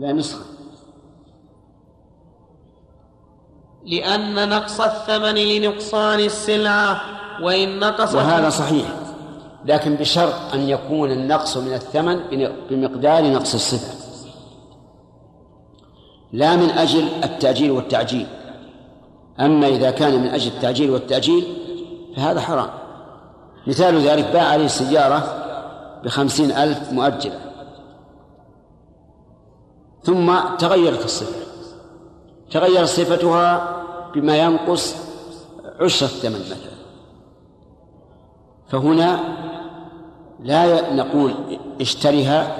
لا نسخة، لأن نقص الثمن لنقصان السلعة وإن نقص، وهذا صحيح، لكن بشرط أن يكون النقص من الثمن بمقدار نقص السلعة، لا من أجل التأجيل والتعجيل. أما إذا كان من أجل التأجيل والتعجيل فهذا حرام. مثال ذلك: باع عليه السيارة ب50,000 مؤجلة، ثم تغيرت الصفة، تغير صفتها بما ينقص 10 ثمن مثلا، فهنا لا نقول اشترها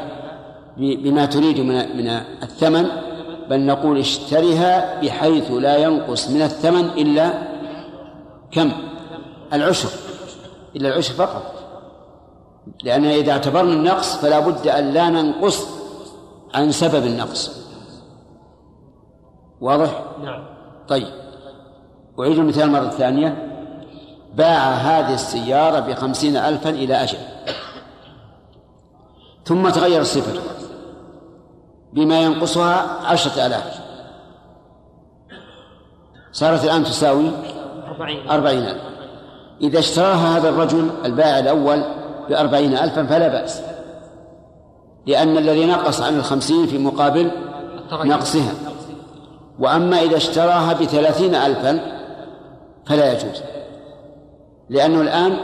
بما تريد من الثمن، بل نقول اشترها بحيث لا ينقص من الثمن إلا كم؟ العشر، إلا العشر فقط، لأن إذا اعتبرنا النقص فلا بد أن لا ننقص عن سبب النقص. واضح؟ نعم. طيب، أعيد المثال مرة ثانية: باع هذه السيارة ب50,000 إلى أجل، ثم تغير صفر بما ينقصها 10,000، صارت الآن تساوي 40,000. إذا اشتراها هذا الرجل البائع الأول ب40,000 فلا بأس، لأن الذي نقص عن 50 في مقابل نقصها. وأما إذا اشتراها ب30,000 فلا يجوز، لأنه الآن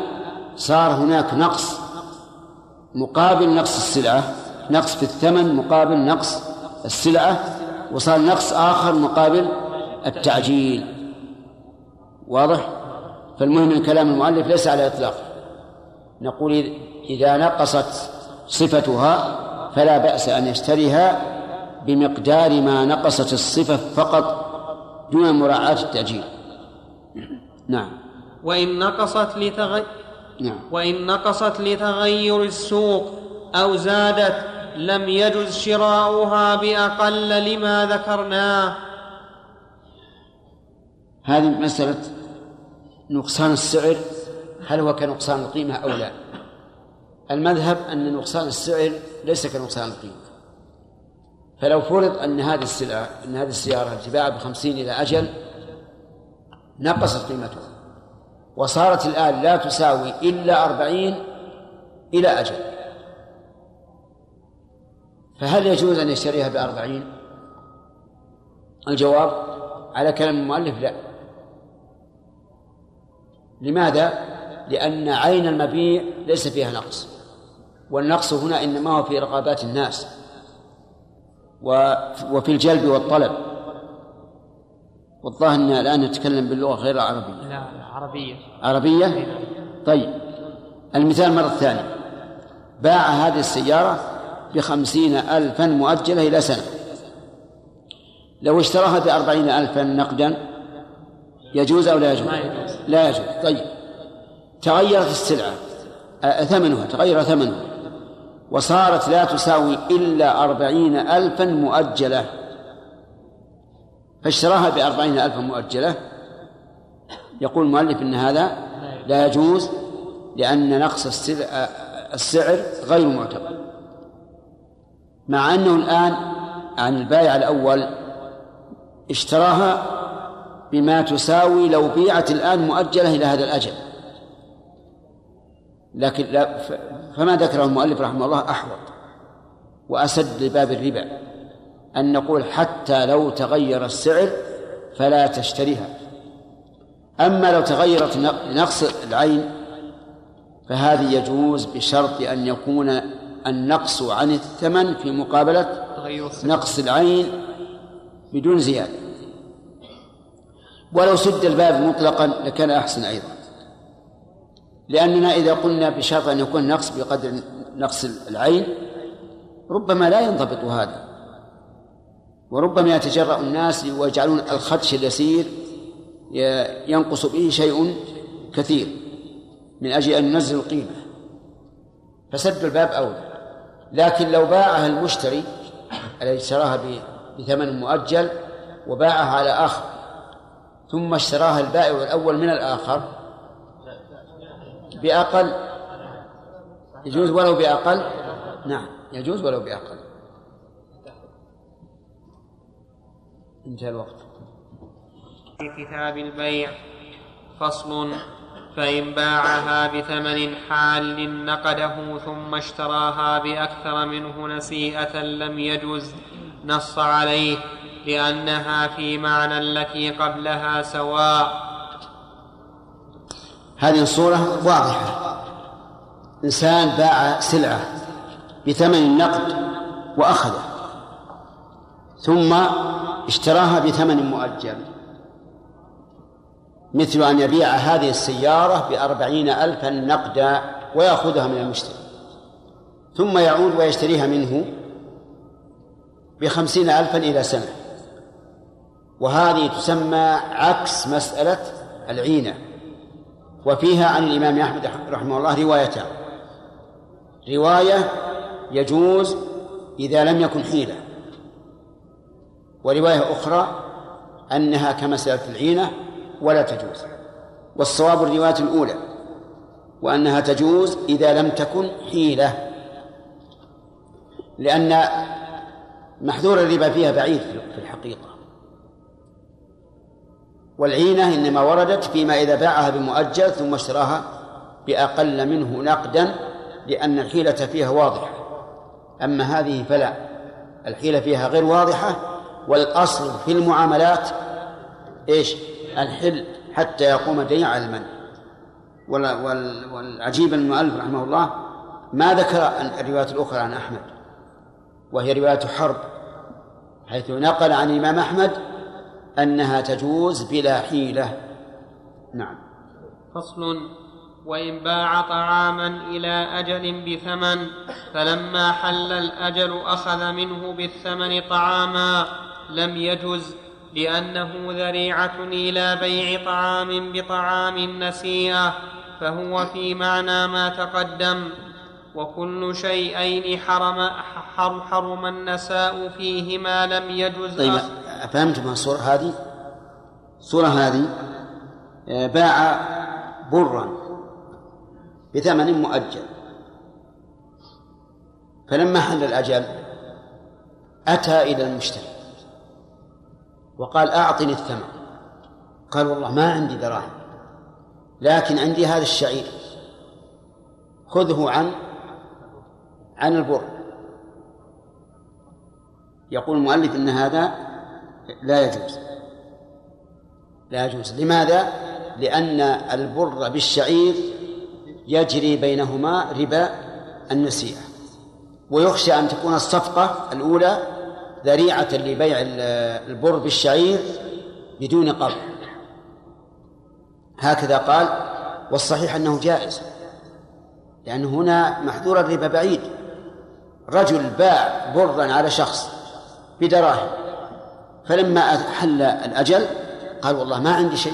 صار هناك نقص مقابل نقص السلعة، نقص في الثمن مقابل نقص السلعة، وصار نقص آخر مقابل التعجيل. واضح؟ فالمهم من كلام المؤلف ليس على إطلاق، نقول إذا نقصت صفتها فلا بأس أن يشتريها بمقدار ما نقصت الصفة فقط دون مراعاة التأجيل. نعم. وإن نقصت لتغير السوق أو زادت لم يجز شراؤها بأقل لما ذكرناه. هذه مسألة نقصان السعر هل هو كنقصان القيمة أو لا؟ المذهب أن نقصان السعر ليس كنقصان القيمة، فلو فرض أن هذه السيارة التي باع ب50 إلى أجل نقصت قيمتها وصارت الآن لا تساوي إلا 40 إلى أجل، فهل يجوز أن يشتريها ب40؟ الجواب على كلام المؤلف لا. لماذا؟ لأن عين المبيع ليس فيها نقص، والنقص هنا إنما هو في رقابات الناس وفي الجلب والطلب. والله أن الآن نتكلم باللغة غير العربية. لا، عربية. طيب، المثال مرة ثانية: باع هذه السيارة ب50,000 مؤجلة إلى سنة، لو اشتراها ب40,000 نقدا يجوز أو لا يجوز؟ لا يجوز. طيب، تغيرت السلعة ثمنها وصارت لا تساوي إلا 40,000 مؤجلة، فاشتراها ب40,000 مؤجلة، يقول المؤلف إن هذا لا يجوز، لأن نقص السعر غير معتبر، مع أنه الآن عن البائع الأول اشتراها بما تساوي لو بيعت الآن مؤجلة إلى هذا الأجل، لكن فما ذكره المؤلف رحمه الله أحوط وأسد لباب الربا، أن نقول حتى لو تغير السعر فلا تشتريها. أما لو تغيرت نقص العين فهذه يجوز بشرط أن يكون النقص عن الثمن في مقابلة نقص العين بدون زيادة. ولو سد الباب مطلقا لكان أحسن أيضا، لأننا إذا قلنا بشرط أن يكون نقص بقدر نقص العين ربما لا ينضبط هذا، وربما يتجرأ الناس ويجعلون الخدش اليسير ينقص به شيء كثير من أجل أن ينزل القيمة، فسد الباب أولى. لكن لو باعها المشتري الذي اشتراها بثمن مؤجل وباعها على آخر، ثم اشتراها البائع الأول من الآخر بأقل، يجوز ولو بأقل؟ نعم، يجوز ولو بأقل. انتهى الوقت. في كتاب البيع. فصل: فإن باعها بثمن حال نقده ثم اشتراها بأكثر منه نسيئة لم يجز، نص عليه لأنها في معنى التي قبلها سواء. هذه الصورة واضحة، إنسان باع سلعة بثمن النقد وأخذه ثم اشتراها بثمن مؤجل، مثل أن يبيع هذه السيارة ب40,000 نقدا ويأخذها من المشتري ثم يعود ويشتريها منه ب50,000 إلى سنة، وهذه تسمى عكس مسألة العينة. وفيها عن الإمام أحمد رحمه الله روايتان: رواية يجوز إذا لم يكن حيلة، ورواية أخرى أنها كمسألة العينة ولا تجوز. والصواب الرواية الأولى، وأنها تجوز إذا لم تكن حيلة، لأن محذور الربا فيها بعيد في الحقيقة، والعينة إنما وردت فيما إذا باعها بمؤجل ثم اشتراها بأقل منه نقدا لأن الحيلة فيها واضحة، أما هذه فلا، الحيلة فيها غير واضحة، والأصل في المعاملات إيش؟ الحل حتى يقوم الدين على المنع. والعجيب أن المؤلف رحمه الله ما ذكر الروايات الأخرى عن أحمد، وهي رواية حرب، حيث نقل عن الإمام أحمد أنها تجوز بلا حيلة. نعم. فصل: وإن باع طعاما إلى أجل بثمن فلما حل الأجل أخذ منه بالثمن طعاما لم يجز، لأنه ذريعة إلى بيع طعام بطعام نسيئة، فهو في معنى ما تقدم. وكل شيئين حرم النساء فيهما لم يجز. طيب، أفهمتم الصورة هذه؟ الصورة هذه باع برا بثمن مؤجل، فلما حل الأجل أتى إلى المشتري وقال: أعطني الثمن. قال: والله ما عندي دراهم، لكن عندي هذا الشعير، خذه عن البر. يقول المؤلف إن هذا لا يجوز. لماذا؟ لأن البر بالشعير يجري بينهما ربا النسيئة، ويخشى أن تكون الصفقة الأولى ذريعة لبيع البر بالشعير بدون قبض. هكذا قال، والصحيح أنه جائز، لأن هنا محذور الربا بعيد. رجل باع برا على شخص بدراهم، فلما حل الأجل قال: والله ما عندي شيء،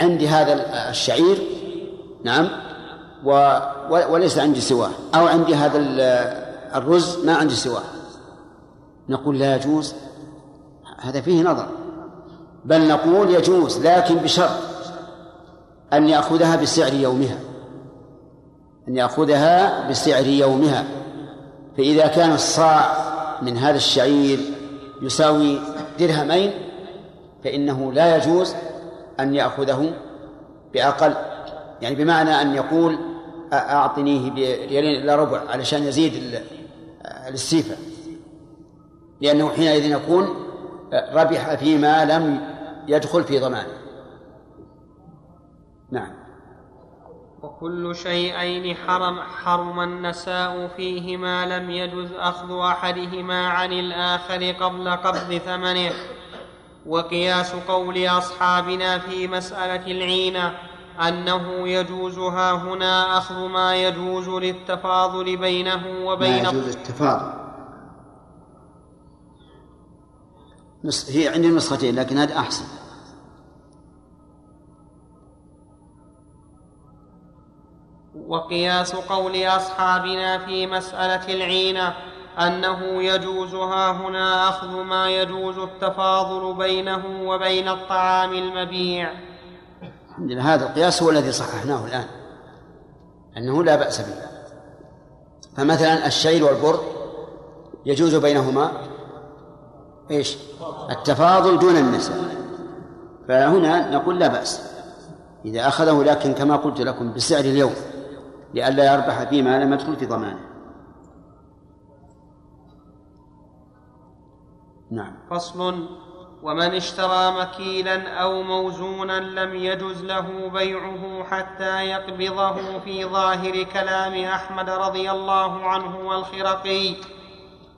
عندي هذا الشعير، نعم، وليس عندي سواه، أو عندي هذا الرز ما عندي سواه. نقول: لا يجوز، هذا فيه نظر، بل نقول يجوز لكن بشرط أن يأخذها بسعر يومها، فإذا كان الصاع من هذا الشعير يساوي 2 درهمين فإنه لا يجوز أن يأخذه بأقل، يعني بمعنى أن يقول: أعطنيه بريالين إلا ربع علشان يزيد الاستيفة، لأنه حينئذ يكون ربح فيما لم يدخل في ضمانه. نعم. وكل شيئين حرم النساء فيهما لم يجز أخذ أحدهما عن الآخر قبل قبض ثمنه. وقياس قول أصحابنا في مسألة العينة أنه يجوز هاهنا أخذ ما يجوز للتفاضل بينه وبين هي عندي نسختين لكن هذا أحسن. وقياس قول أصحابنا في مسألة العينة أنه يجوز هاهنا أخذ ما يجوز التفاضل بينه وبين الطعام المبيع. الحمد لله، هذا القياس هو الذي صححناه الآن أنه لا بأس به. فمثلا الشعير والبر يجوز بينهما إيش؟ التفاضل دون النساء. فهنا نقول لا بأس إذا أخذه، لكن كما قلت لكم بسعر اليوم لئلا يربح فيما لم يدخل في ضمانه. نعم. فصل. ومن اشترى مكيلا أو موزونا لم يجز له بيعه حتى يقبضه، في ظاهر كلام أحمد رضي الله عنه والخرقي،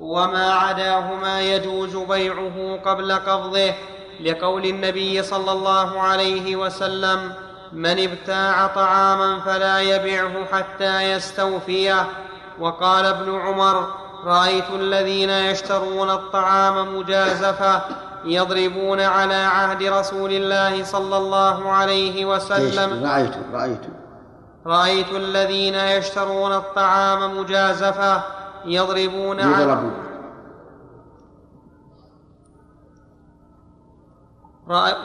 وما عداهما يجوز بيعه قبل قبضه، لقول النبي صلى الله عليه وسلم: من ابتاع طعاما فلا يبعه حتى يستوفيه. وقال ابن عمر: رأيت الذين يشترون الطعام مجازفة يضربون على عهد رسول الله صلى الله عليه وسلم. رأيت الذين يشترون الطعام مجازفة يضربون على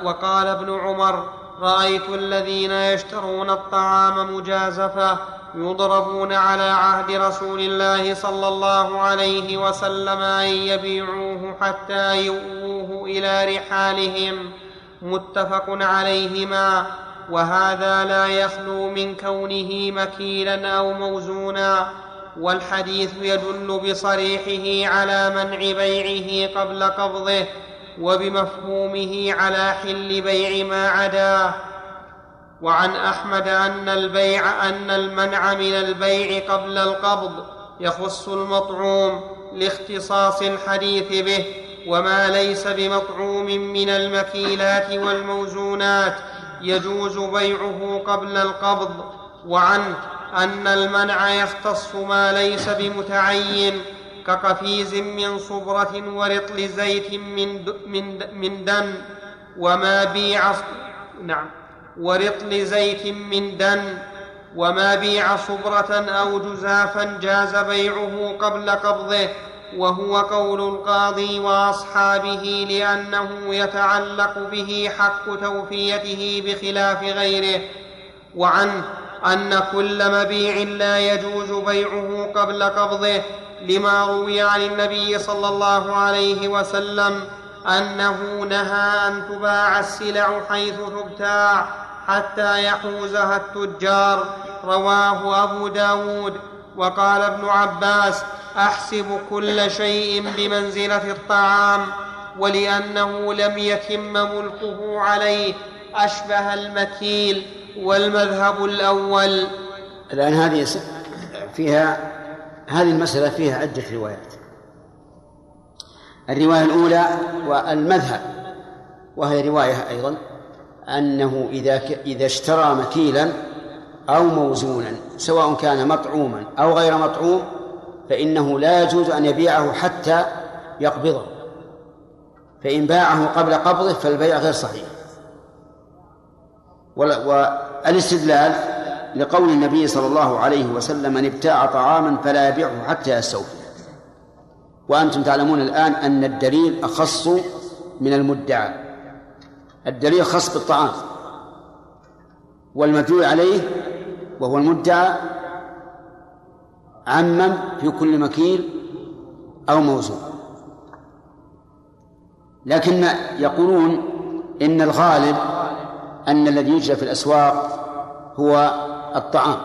وقال ابن عمر: رأيت الذين يشترون الطعام مجازفة يضربون على عهد رسول الله صلى الله عليه وسلم أن يبيعوه حتى يؤوه إلى رحالهم. متفق عليهما. وهذا لا يخلو من كونه مكيلا أو موزونا، والحديث يدل بصريحه على منع بيعه قبل قبضه، وبمفهومه على حل بيع ما عداه. وعن أحمد أن المنع من البيع قبل القبض يخص المطعوم لاختصاص الحديث به، وما ليس بمطعوم من المكيلات والموزونات يجوز بيعه قبل القبض. وعنه أن المنع يختص ما ليس بمتعين، كقفيز من صبرة ورطل زيت من دن ورطل زيت من دن، وما بيع صبرة أو جزافا جاز بيعه قبل قبضه، وهو قول القاضي وأصحابه، لأنه يتعلق به حق توفيته بخلاف غيره. وعنه أن كل مبيع لا يجوز بيعه قبل قبضه، لما روي عن النبي صلى الله عليه وسلم أنه نهى أن تباع السلع حيث تبتاع حتى يحوزها التجار. رواه أبو داود. وقال ابن عباس: أحسب كل شيء بمنزلة الطعام، ولأنه لم يتم ملكه عليه أشبه المكيل، والمذهب الأول. الآن هذه المسألة فيها عدة روايات. الرواية الأولى والمذهب، وهي رواية أيضا أنه إذا اشترى مكيلا أو موزونا سواء كان مطعوما أو غير مطعوم فإنه لا يجوز أن يبيعه حتى يقبضه، فإن باعه قبل قبضه فالبيع غير صحيح. والاستدلال لقول النبي صلى الله عليه وسلم: من ابتاع طعاما فلا يبيعه حتى يستوفيه. وأنتم تعلمون الآن أن الدليل أخص من المدعى، الدليل خاص بالطعام، والمدعو عليه وهو المدعى عمم في كل مكيل أو موزون. لكن يقولون إن الغالب أن الذي يجرى في الأسواق هو الطعام،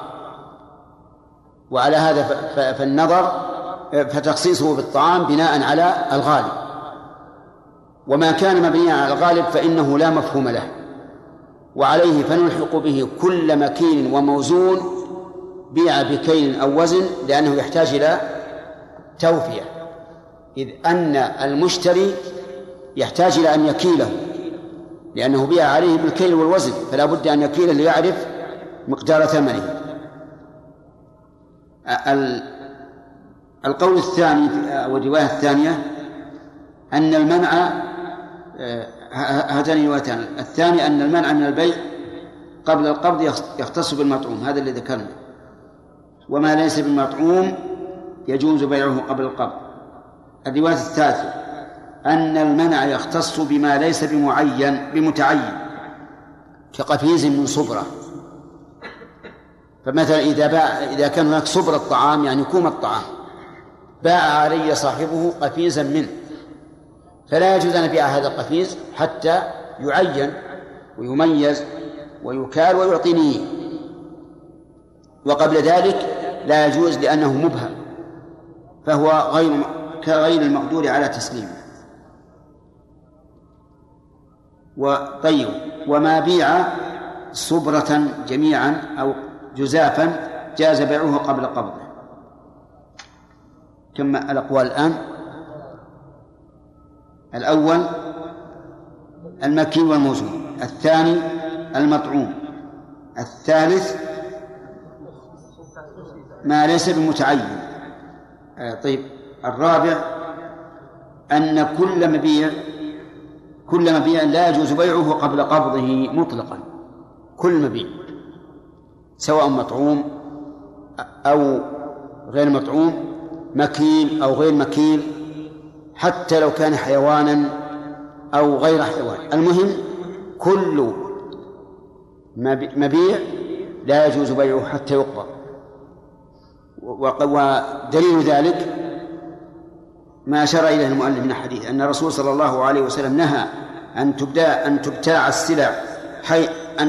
وعلى هذا فتخصيصه بالطعام بناء على الغالب، وما كان مبنيا على الغالب فإنه لا مفهوم له، وعليه فنلحق به كل مكين وموزون بيع بكيل أو وزن، لأنه يحتاج إلى توفية، إذ أن المشتري يحتاج إلى أن يكيله، لأنه بيع عليه بالكيل والوزن، فلا بد أن يكيله ليعرف مقدار ثمنه. القول الثاني أو الرواية الثانية أن المنع، هاتان روايتان، الثاني أن المنع من البيع قبل القبض يختص بالمطعوم، هذا الذي ذكرنا، وما ليس بالمطعوم يجوز بيعه قبل القبض. الرواية الثالثة أن المنع يختص بما ليس بمتعين كقفيز من صبرة. فمثلا إذا كان هناك صبر الطعام يعني كوم الطعام، باع علي صاحبه قفيزا منه فلا يجوز أن يبيع هذا القفيز حتى يعين ويميز ويكال ويعطيني. وقبل ذلك لا يجوز لأنه مبهم، فهو كغير المقدور على تسليمه. وطيب، وما بيع صبرة جميعا أو جزافا جاز بيعه قبل قبضه. كما الأقوال الآن، الأول المكي والموزون، الثاني المطعوم، الثالث ما ليس بمتعين. طيب، الرابع أن كل مبيع لا يجوز بيعه قبل قبضه مطلقا، كل مبيع سواء مطعوم أو غير مطعوم، مكيل أو غير مكيل، حتى لو كان حيوانا أو غير حيوان. المهم كل مبيع لا يجوز بيعه حتى يقبض. ودليل ذلك ما أشار إليه المؤلف من الحديث، أن الرسول صلى الله عليه وسلم نهى أن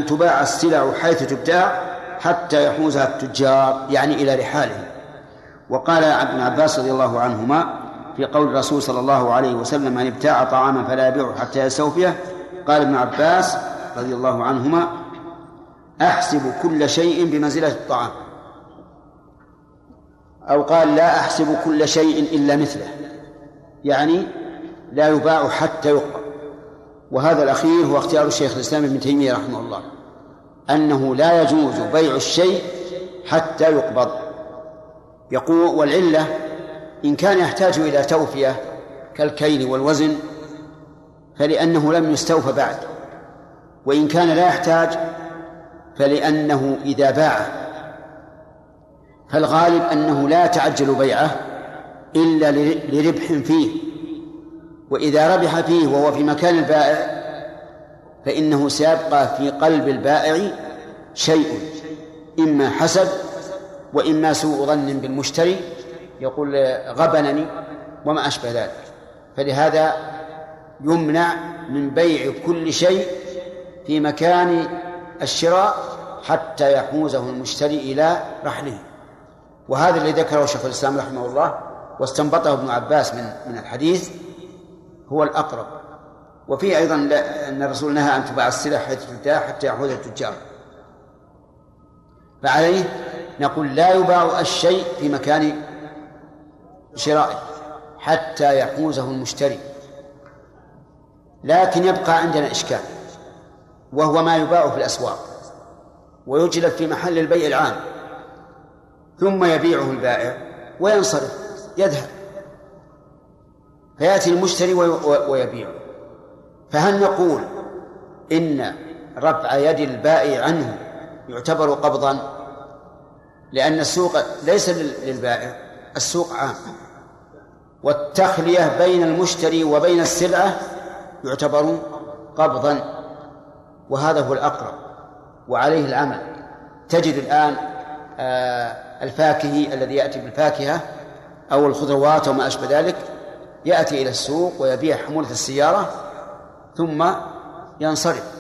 تباع السلع حيث تبتاع حتى يحوزها التجار، يعني إلى رحالهم. وقال ابن عباس رضي الله عنهما في قول الرسول صلى الله عليه وسلم: من ابتاع طعاما فلا يبيعه حتى يستوفيه. قال ابن عباس رضي الله عنهما: أحسب كل شيء بمنزلة الطعام، أو قال: لا أحسب كل شيء إلا مثله، يعني لا يباع حتى يقبض. وهذا الأخير هو اختيار الشيخ الإسلام ابن تيمية رحمه الله، أنه لا يجوز بيع الشيء حتى يقبض. يقول: والعلة إن كان يحتاج إلى توفية كالكيل والوزن فلأنه لم يستوفى بعد، وإن كان لا يحتاج فلأنه إذا باع، فالغالب أنه لا تعجل بيعه إلا لربح فيه، وإذا ربح فيه وهو في مكان البائع فإنه سيبقى في قلب البائع شيء، إما حسد وإما سوء ظن بالمشتري، يقول: غبنني وما أشبه ذلك. فلهذا يمنع من بيع كل شيء في مكان الشراء حتى يحوزه المشتري إلى رحله. وهذا الذي ذكره شيخ الإسلام رحمه الله واستنبطه ابن عباس من الحديث هو الأقرب. وفيه أيضا أن الرسول نهى أن تباع السلع حيث تبتاع حتى يحوزها التجار، فعليه نقول: لا يباع الشيء في مكان شرائه حتى يحوزه المشتري. لكن يبقى عندنا إشكال، وهو ما يباع في الأسواق ويجلب في محل البيع العام، ثم يبيعه البائع وينصرف يذهب، فيأتي المشتري ويبيعه. فهل نقول إن رفع يد البائع عنه يعتبر قبضا؟ لأن السوق ليس للبائع، السوق عام، والتخلية بين المشتري وبين السلعة يعتبر قبضا، وهذا هو الأقرب وعليه العمل. تجد الآن الفاكهي الذي يأتي بالفاكهة أو الخضروات وما أشبه ذلك، يأتي إلى السوق ويبيع حمولة السيارة ثم ينصرف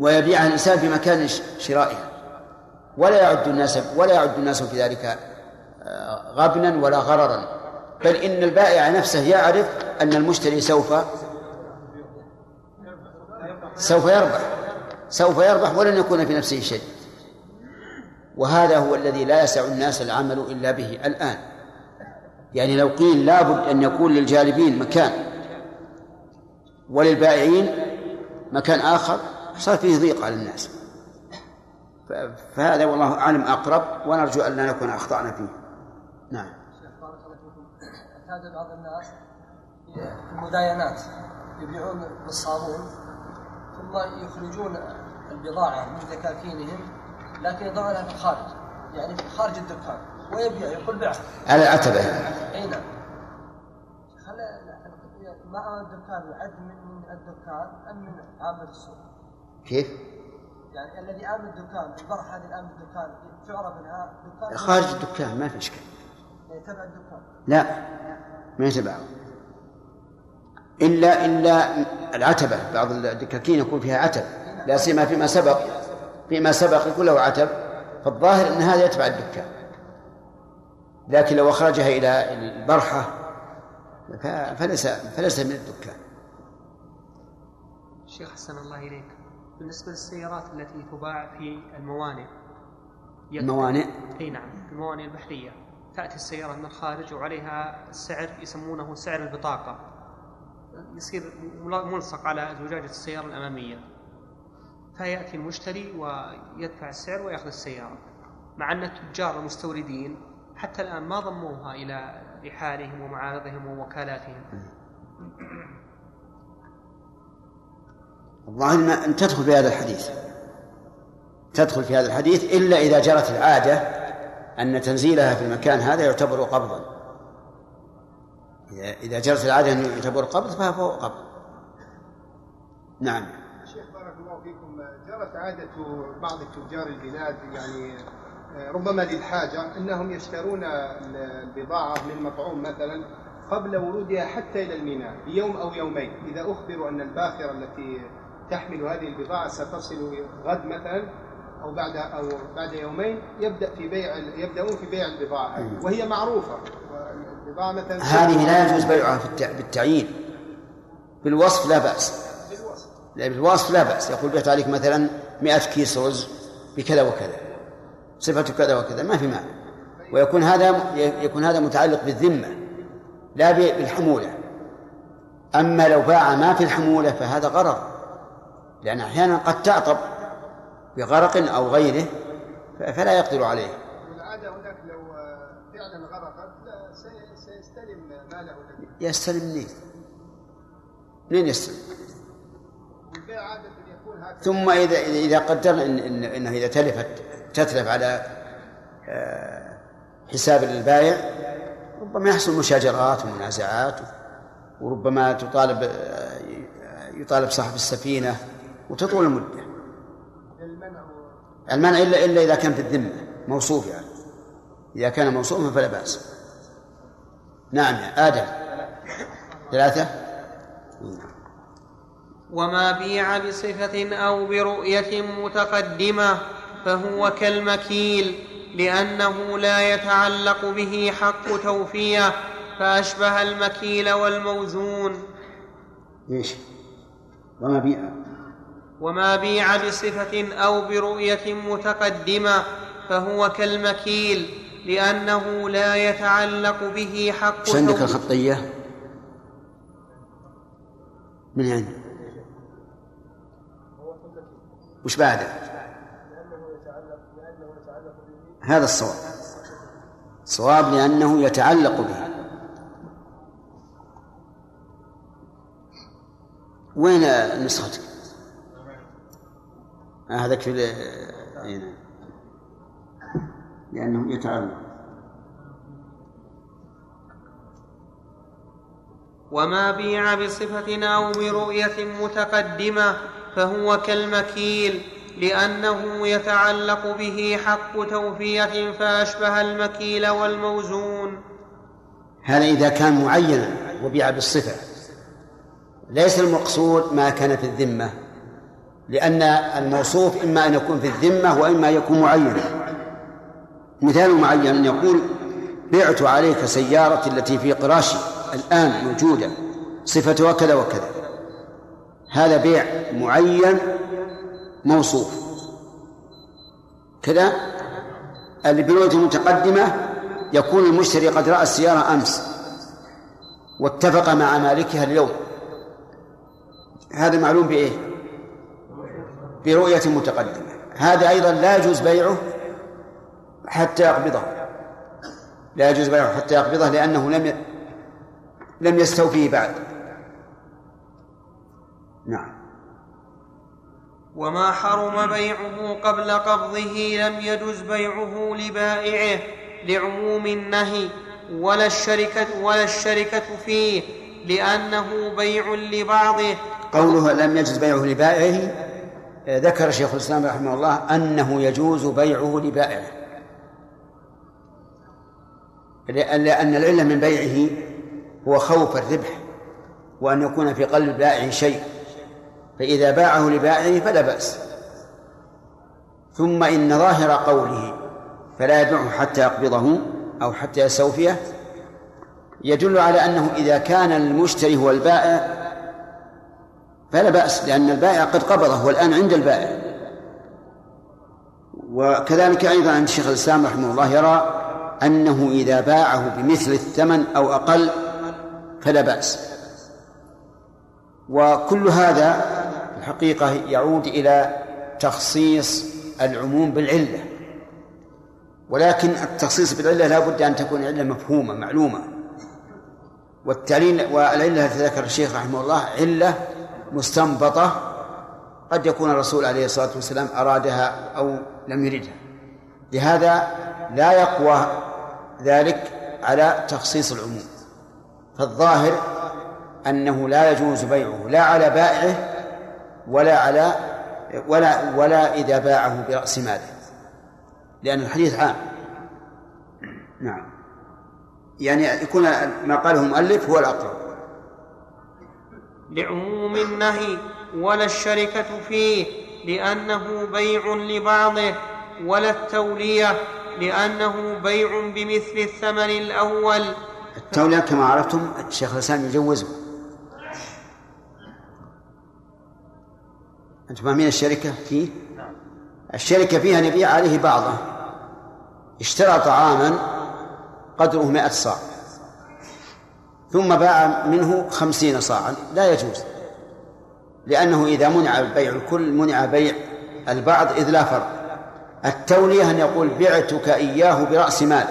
ويبيعها الإنسان في مكان شرائها، ولا يعد الناس في ذلك غبنا ولا غررا، بل إن البائع نفسه يعرف أن المشتري سوف يربح ولن يكون في نفسه شيء. وهذا هو الذي لا يسع الناس العمل إلا به الآن. يعني لو قيل لابد أن يكون للجالبين مكان وللبائعين مكان آخر صار فيه ضيق على الناس. فهذا والله أعلم أقرب، ونرجو أن لا نكون أخطأنا فيه. نعم. هذا بعض الناس المداينات يبيعون بالصابون ثم يخرجون البضاعة من دكاكينهم، لكن يضعونها في الخارج، يعني في خارج الدكان، ويبيع يقول بيع على العتبة. أي نعم. ما أرى الدكان العد من الدكان أم من عامل السوق؟ كيف؟ يعني الذي عامل الدكان البرحة هذه عامل الدكان تعرف أنها دكان خارج الدكان، ما في إشكال. لا يتبع الدكان. لا، ما يتبعه. إلا العتبة. بعض الدكاكين يكون فيها عتب، لا سيما فيما سبق يكون له عتب، فالظاهر أن هذا يتبع الدكة. لكن لو أخرجها إلى البرحة فليس من الدكة. شيخ حسن الله إليك، بالنسبة للسيارات التي تباع في الموانئ، الموانئ؟ أي نعم، الموانئ البحرية، تأتي السيارة من الخارج وعليها سعر يسمونه سعر البطاقة، يصير ملصق على زجاجة السيارة الأمامية، فيأتي المشتري ويدفع السعر ويأخذ السيارة، مع أن التجار المستوردين حتى الآن ما ضموها إلى رحالهم ومعارضهم ووكالاتهم. والله أن تدخل في هذا الحديث، إلا إذا جرت العادة أن تنزيلها في المكان هذا يعتبر قبضا. إذا جرت العادة أنه يعتبر قبض فهو قبض. نعم. شيخ بارك الله فيكم، جرت عادة بعض تجار البلاد يعني ربما للحاجة أنهم يشترون البضاعة من مطعوم مثلا قبل ورودها حتى إلى الميناء بيوم أو يومين، إذا أخبروا أن الباخرة التي تحمل هذه البضاعة ستصل غد مثلا أو بعد يومين يبدأون في بيع البضاعة وهي معروفة، البضاعة مثلا هذه لا يجوز بيعها بالتعيين، بالوصف لا بأس. بالوصف لا بأس، يقول بيعت عليك مثلا 100 كيس رز بكذا وكذا، صفته كذا وكذا، ما في معنى، ويكون هذا متعلق بالذمة لا بالحمولة. أما لو باع ما في الحمولة فهذا غرر، لأن أحيانا قد تعطب بغرق أو غيره فلا يقدر عليه. والعادة هناك لو فعلا غرق سيستلم ماله. يستلم ليه؟ منين يستلم؟ ثم إذا قدرنا أنه إذا تتلف على حساب البائع ربما يحصل مشاجرات ومنازعات، وربما يطالب صاحب السفينة وتطول المدة. المنع إلا إذا كان في الذمة موصوف، يعني إذا كان موصوفا فلا بأس. نعم يا آدم. 3. وما بيع بصفة أو برؤية متقدمة فهو كالمكيل، لأنه لا يتعلق به حق توفية، فأشبه المكيل والموزون. إيش؟ وما بيع بصفة أو برؤية متقدمة فهو كالمكيل، لأنه لا يتعلق به حق توفية. عندك الخطية من عندك؟ وش بعده؟ هذا الصواب، لأنه يتعلق به. وين نسختك؟ هذاك في هنا، لأنه يتعلق. وما بيع بصفة أو برؤية متقدمة فهو كالمكيل، لأنه يتعلق به حق توفية، فأشبه المكيل والموزون. هذا إذا كان معينا وبيع بالصفة، ليس المقصود ما كان في الذمة، لأن الموصوف إما أن يكون في الذمة وإما يكون معينا. مثال معين يقول بعت عليك سيارة التي في قراشي الآن موجودة صفتها كذا وكذا، هذا بيع معين موصوف كذا. البيوت المتقدمة يكون المشتري قد رأى السيارة أمس واتفق مع مالكها اليوم، هذا معلوم بإيه؟ برؤية متقدمة. هذا أيضا لا يجوز بيعه حتى يقبضه، لأنه لم يستوفيه بعد. نعم. وما حرم بيعه قبل قبضه لم يجوز بيعه لبائعه لعموم النهي، ولا الشركة فيه، لأنه بيع لبعضه. قوله لم يجوز بيعه لبائعه، ذكر شيخ الإسلام رحمه الله أنه يجوز بيعه لبائعه، لأن العلة من بيعه هو خوف الربح وأن يكون في قلب بائع شيء، فإذا باعه لبائعه فلا بأس. ثم إن ظاهر قوله فلا يبيعه حتى يقبضه أو حتى يستوفيه يدل على أنه إذا كان المشتري هو البائع فلا بأس، لأن البائع قد قبضه والآن عند البائع. وكذلك أيضا عند شيخ الإسلام رحمه الله يرى أنه إذا باعه بمثل الثمن أو أقل فلا بأس. وكل هذا الحقيقة يعود إلى تخصيص العموم بالعلة، ولكن التخصيص بالعلة لا بد أن تكون علة مفهومة معلومة. والتعليل والعلة تذكر الشيخ رحمه الله علة مستنبطة قد يكون الرسول عليه الصلاة والسلام أرادها أو لم يردها، لهذا لا يقوى ذلك على تخصيص العموم. فالظاهر أنه لا يجوز بيعه لا على بائعه ولا إذا باعه برأس ماله، لأن الحديث عام. نعم، يعني يكون ما قاله المؤلف هو الأقرب لعموم النهي، ولا الشركة فيه لأنه بيع لبعضه، ولا التولية لأنه بيع بمثل الثمن الأول. التولية كما عرفتم الشيخ الإسلام يجوزه. أنتم فاهمين الشركة فيه؟ الشركة فيها نبيع عليه بعضه، اشترى طعاما قدره 100 صاع ثم باع منه 50 صاعا، لا يجوز، لأنه إذا منع بيع الكل منع بيع البعض إذ لا فرق. التولية أن يقول بعتك إياه برأس مال.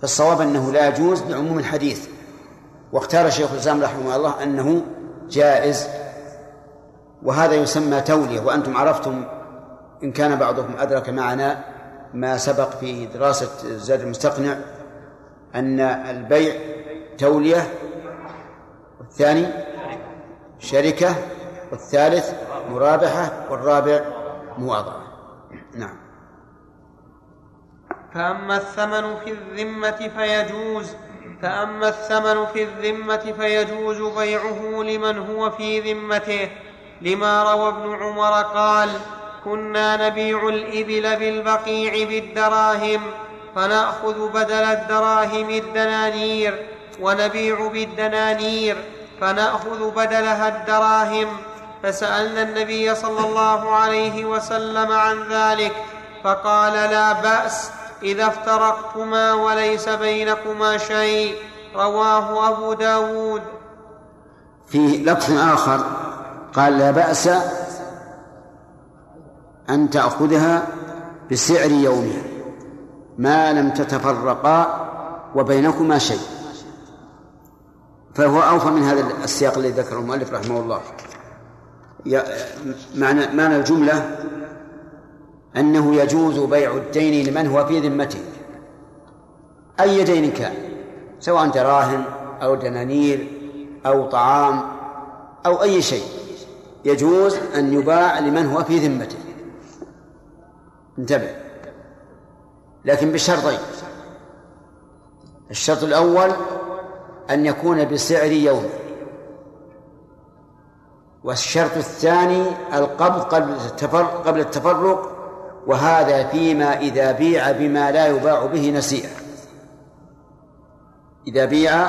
فالصواب أنه لا يجوز لعموم الحديث، واختار الشيخ الإسلام رحمه الله أنه جائز، وهذا يسمى تولية. وأنتم عرفتم إن كان بعضكم أدرك معنا ما سبق في دراسة زاد المستقنع أن البيع تولية، والثاني شركة، والثالث مرابحة، والرابع مواضعة. نعم. فأما الثمن في الذمة فيجوز بيعه لمن هو في ذمته، لما روى ابن عمر قال: كنا نبيع الإبل بالبقيع بالدراهم، فنأخذ بدل الدراهم الدنانير، ونبيع بالدنانير فنأخذ بدلها الدراهم. فسألنا النبي صلى الله عليه وسلم عن ذلك فقال: لا بأس إذا افترقتما وليس بينكما شيء. رواه أبو داود. في لفظ آخر قال: لا بأس أن تأخذها بسعر يومها ما لم تتفرقا وبينكما شيء. فهو أوفى من هذا السياق الذي ذكره المؤلف رحمه الله. معنى الجملة أنه يجوز بيع الدين لمن هو في ذمته، أي دين كان، سواء دراهم أو دنانير أو طعام أو أي شيء، يجوز أن يباع لمن هو في ذمته. انتبه، لكن بشرطين: الشرط الأول أن يكون بسعر يوم، والشرط الثاني القبض قبل التفرق، وهذا فيما إذا بيع بما لا يباع به نسيئة. إذا بيع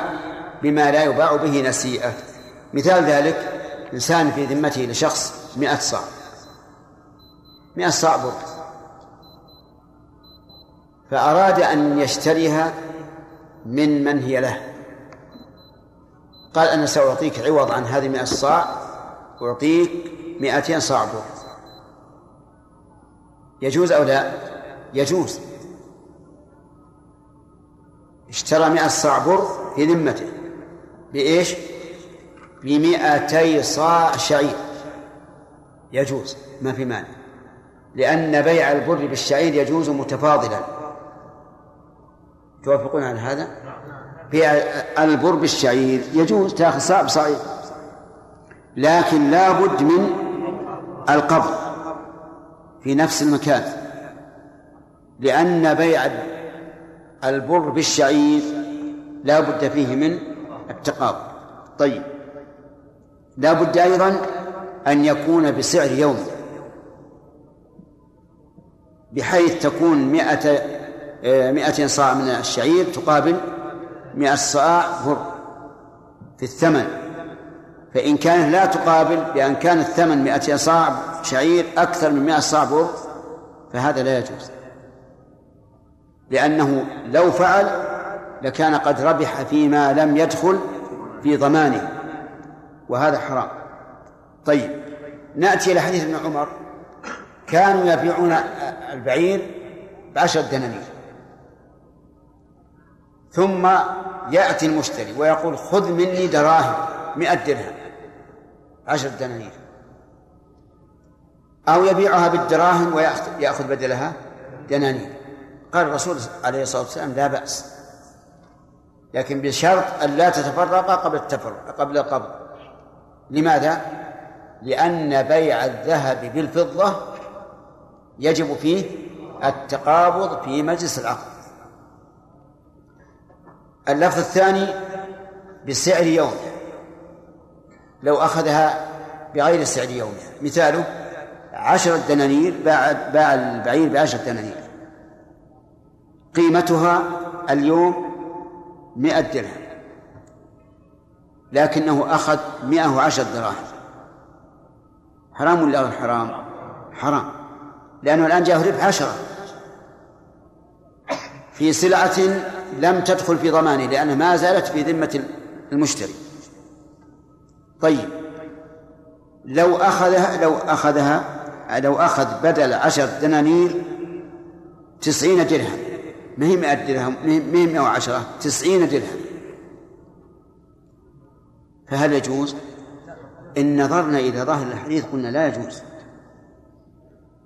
بما لا يباع به نسيئة، مثال ذلك: إنسان في ذمته لشخص 100 صاع، 100 صاع برد، فأراد أن يشتريها من هي له، قال: أنا سأعطيك عوض عن هذه 100 صاع أعطيك 200 صاع برد. يجوز أو لا يجوز؟ اشترى 100 صاع برد في ذمته بإيش؟ ب200 صاع شعير. يجوز، ما في مانع، لأن بيع البر بالشعير يجوز متفاضلا. توافقون على هذا؟ بيع البر بالشعير يجوز، تأخذ صاع بصعير، لكن لا بد من القبض في نفس المكان، لأن بيع البر بالشعير لا بد فيه من التقاضي. طيب، لا بد أيضا أن يكون بسعر يومي، بحيث تكون 200 صاع من الشعير تقابل 100 صاع بر في الثمن، فإن كان لا تقابل، بأن كان الثمن 200 صاع شعير أكثر من 100 صاع بر فهذا لا يجوز، لأنه لو فعل لكان قد ربح فيما لم يدخل في ضمانه، وهذا حرام. طيب، نأتي إلى حديث ابن عمر، كانوا يبيعون البعير 10 دنانير، ثم يأتي المشتري ويقول خذ مني دراهم 100 درهم، 10 دنانير، أو يبيعها بالدراهم ويأخذ بدلها دنانير. قال الرسول عليه الصلاة والسلام لا بأس، لكن بشرط أن لا تتفرق قبل القبض. لماذا؟ لأن بيع الذهب بالفضة يجب فيه التقابض في مجلس العقد. اللفظ الثاني بسعر يومه، لو أخذها بغير سعر يومه، مثاله 10 دنانير، باع البعير 10 دنانير، قيمتها اليوم 100 درهم، لكنه أخذ 110 دراهم، حرام ولا غير حرام؟ حرام، لأنه الآن جاء ربح 10 في سلعة لم تدخل في ضمانه، لأنها ما زالت في ذمة المشتري. طيب، لو أخذ بدل 10 دنانير 90 درهم، مهم 100 درهم، مهم 110، 90 درهم، فهل يجوز؟ إن نظرنا إلى ظاهر الحديث قلنا لا يجوز،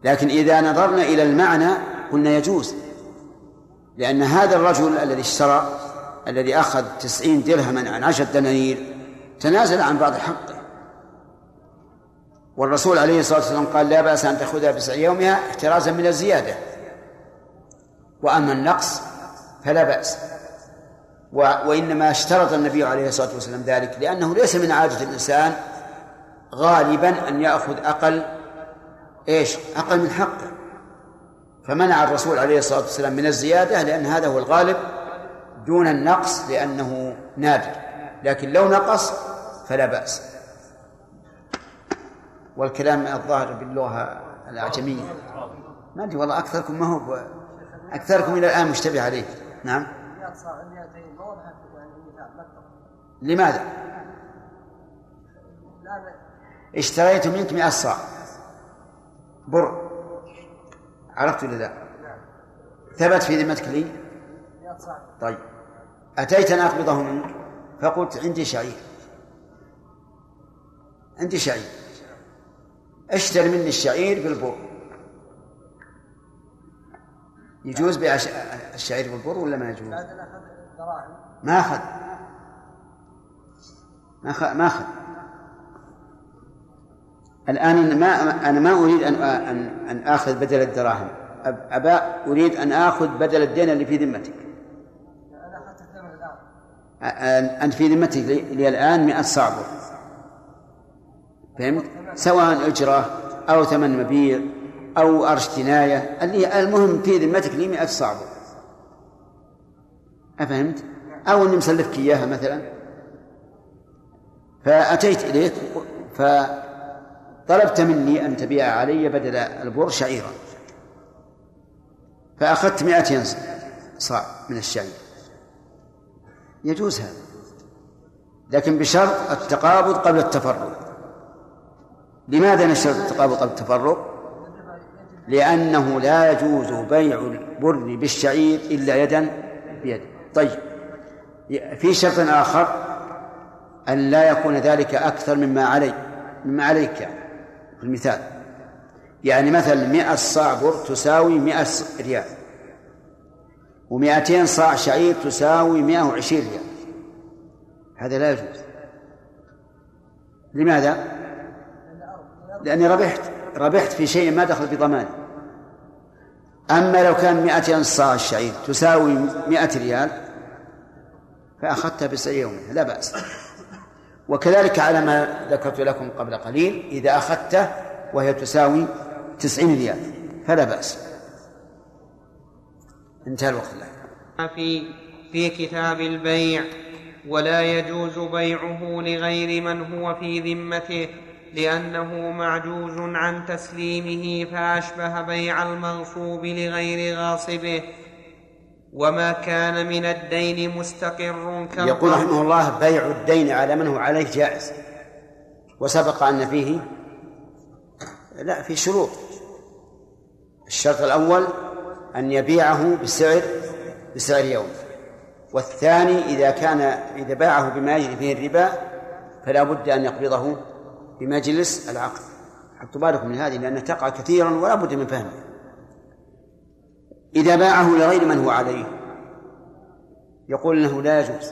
لكن إذا نظرنا إلى المعنى قلنا يجوز، لأن هذا الرجل الذي اشترى، الذي أخذ 90 درهما عن 10 دنانير، تنازل عن بعض حقه، والرسول عليه الصلاة والسلام قال لا بأس أن تأخذها بسعر يومها احترازا من الزيادة، وأما النقص فلا بأس. وإنما اشترط النبي عليه الصلاة والسلام ذلك لأنه ليس من عادة الإنسان غالبا أن يأخذ أقل من حقه، فمنع الرسول عليه الصلاة والسلام من الزيادة لأن هذا هو الغالب دون النقص لأنه نادر، لكن لو نقص فلا بأس. والكلام الظاهر باللغة العجمية، ما أدري والله أكثركم ما هو أكثركم إلى الآن مشتبه عليه. نعم، لماذا؟ اشتريت منك 100 صاع بر، عرفت ولا لا؟ ثبت في ذمتك لي. طيب، أتيتنا أقبضه منك فقلت عندي شعير، اشتري مني الشعير بالبر، يجوز بيع الشعير بالبر ولا ما يجوز؟ ما أخذ. الآن أنا ما أريد أن آخذ بدل الدراهم، أريد أن آخذ بدل الدين اللي في ذمتك. أنت في ذمتك لي الآن 100 صاع بر، فهمت؟ سواء أجرة أو ثمن مبيع أو أرش تناية، المهم في ذمتك لي 100 صاع بر، أفهمت؟ أو أني مسلفك إياها مثلا، فأتيت إليك فطلبت مني أن تبيع علي بدل البر شعيرا، فأخذت 200 صاع من الشعير، يجوز هذا، لكن بشرط التقابض قبل التفرق. لماذا نشترط التقابض قبل التفرق؟ لأنه لا يجوز بيع البر بالشعير إلا يدا بيد. طيب، في شرط آخر أن لا يكون ذلك أكثر مما عليك في المثال، يعني مثلا 100 صاع بر تساوي 100 ريال، و200 صاع شعير تساوي 120 ريال، هذا لا يجوز. لماذا؟ لأني ربحت في شيء ما دخل في ضماني. أما لو كان 200 صاع الشعير تساوي 100 ريال فأخذتها بسعر يومها لا بأس. وكذلك على ما ذكرت لكم قبل قليل إذا أخذته وهي تساوي 90 ريال فلا بأس. انتهى الوقت. الله في كتاب البيع: ولا يجوز بيعه لغير من هو في ذمته لأنه معجوز عن تسليمه، فأشبه بيع المغصوب لغير غاصبه. وما كان من الدين مستقر كما يقول رحمه الله بيع الدين على من هو عليه جائز، وسبق أن فيه لا في شروط. الشرط الأول أن يبيعه بسعر يوم، والثاني إذا باعه بما يجري فيه الربا فلا بد أن يقبضه بمجلس العقد. حطوا بالكم من هذه لأن تقع كثيرا ولا بد من فهمها. إذا باعه لغير من هو عليه يقول إنه لا يجوز.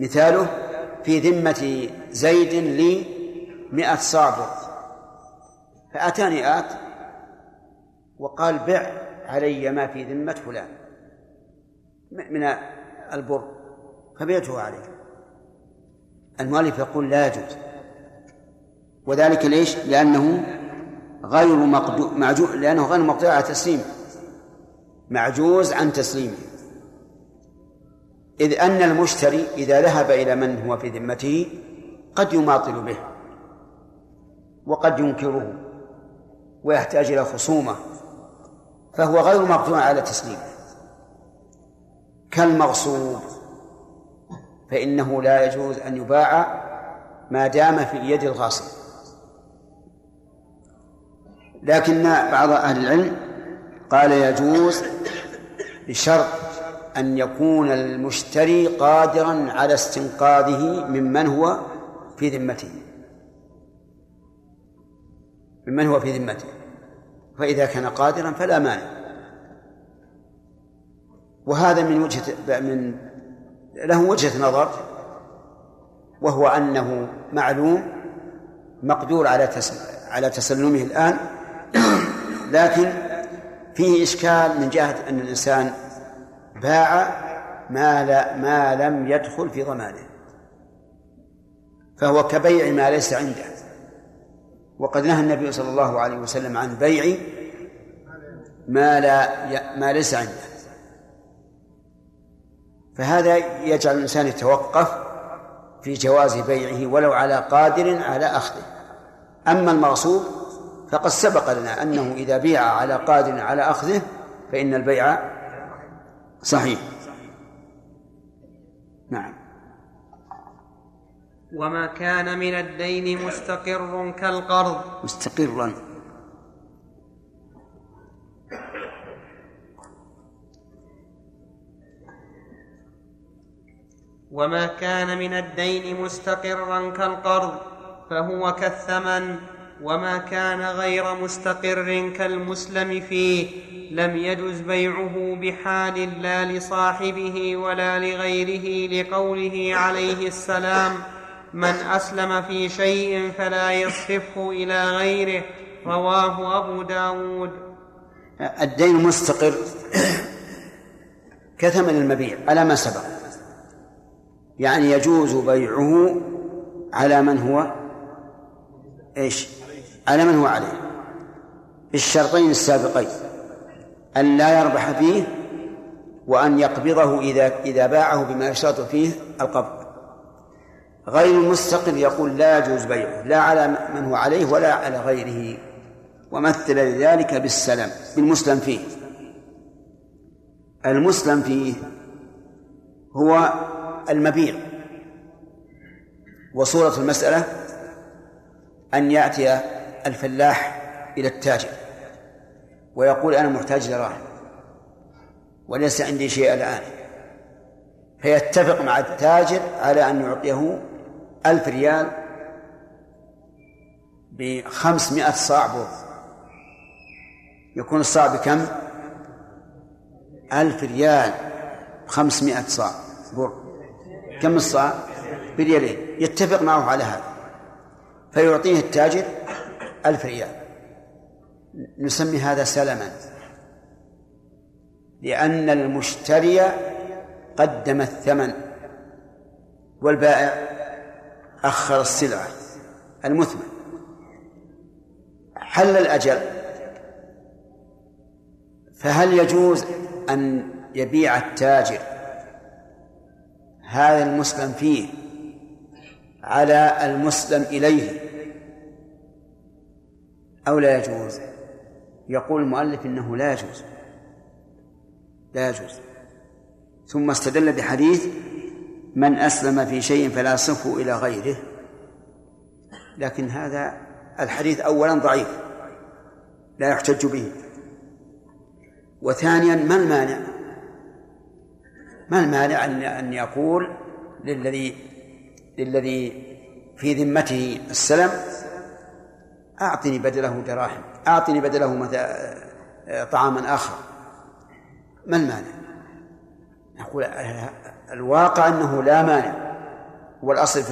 مثاله: في ذمة زيد لي 100 صاعبع، فأتاني آت وقال بع علي ما في ذمة فلان من البر، فبيعته عليه. المؤلف يقول لا يجوز، وذلك ليش؟ لأنه غير مقدور على تسليمه، معجوز عن تسليمه، إذ أن المشتري إذا ذهب إلى من هو في ذمته قد يماطل به وقد ينكره ويحتاج إلى خصومة، فهو غير مقدور على تسليمه. كالمغصوب فإنه لا يجوز أن يباع ما دام في يد الغاصب، لكن بعض أهل العلم قال يجوز بشرط أن يكون المشتري قادرا على استنقاذه ممن هو في ذمته، فإذا كان قادرا فلا مانع. وهذا من له وجهة نظر، وهو أنه معلوم مقدور على تسلمه الآن، لكن فيه إشكال من جهة أن الإنسان باع ما لم يدخل في ضمانه، فهو كبيع ما ليس عنده، وقد نهى النبي صلى الله عليه وسلم عن بيع ما ليس عنده، فهذا يجعل الإنسان يتوقف في جواز بيعه ولو على قادر على أخذه. أما المغصوب فقد سبق لنا أنه إذا بيع على قادر على أخذه فإن البيع صحيح. نعم. وما كان من الدين مستقر كالقرض مستقرا. وما كان من الدين مستقرا كالقرض فهو كالثمن، وما كان غير مستقر كالمسلم فيه لم يجز بيعه بحال لا لصاحبه ولا لغيره، لقوله عليه السلام: من أسلم في شيء فلا يصرفه إلى غيره، رواه أبو داود. الدين مستقر كثمن المبيع على ما سبق، يعني يجوز بيعه على من هو على من هو عليه بالشرطين السابقين: أن لا يربح فيه، وأن يقبضه إذا باعه بما يشترط فيه القبض. غير المستقر يقول لا يجوز بيعه لا على من هو عليه ولا على غيره، ومثل ذلك بالمسلم فيه. المسلم فيه هو المبيع، وصورة المسألة أن يأتي الفلاح إلى التاجر ويقول أنا محتاج لراهن وليس عندي شيء الآن، فيتفق مع التاجر على أن يعطيه 1000 ريال ب500 صاع بر. يكون الصاع بكم؟ 1000 ريال ب500 صاع بر، كم الصاع؟ بريالين. يتفق معه على هذا فيعطيه التاجر 1000 ريال. نسمي هذا سلما، لأن المشتري قدم الثمن والبائع أخر السلعة المثمن. حل الأجل، فهل يجوز أن يبيع التاجر هذا المسلم فيه على المسلم إليه أو لا يجوز؟ يقول المؤلف إنه لا يجوز، لا يجوز. ثم استدل بحديث من أسلم في شيء فلا صفه إلى غيره، لكن هذا الحديث أولا ضعيف لا يحتج به، وثانيا ما المانع أن يقول للذي في ذمته السلم أعطني بدله دراهم، أعطني بدله طعاما آخر، ما المانع؟ نقول الواقع أنه لا مانع، والأصل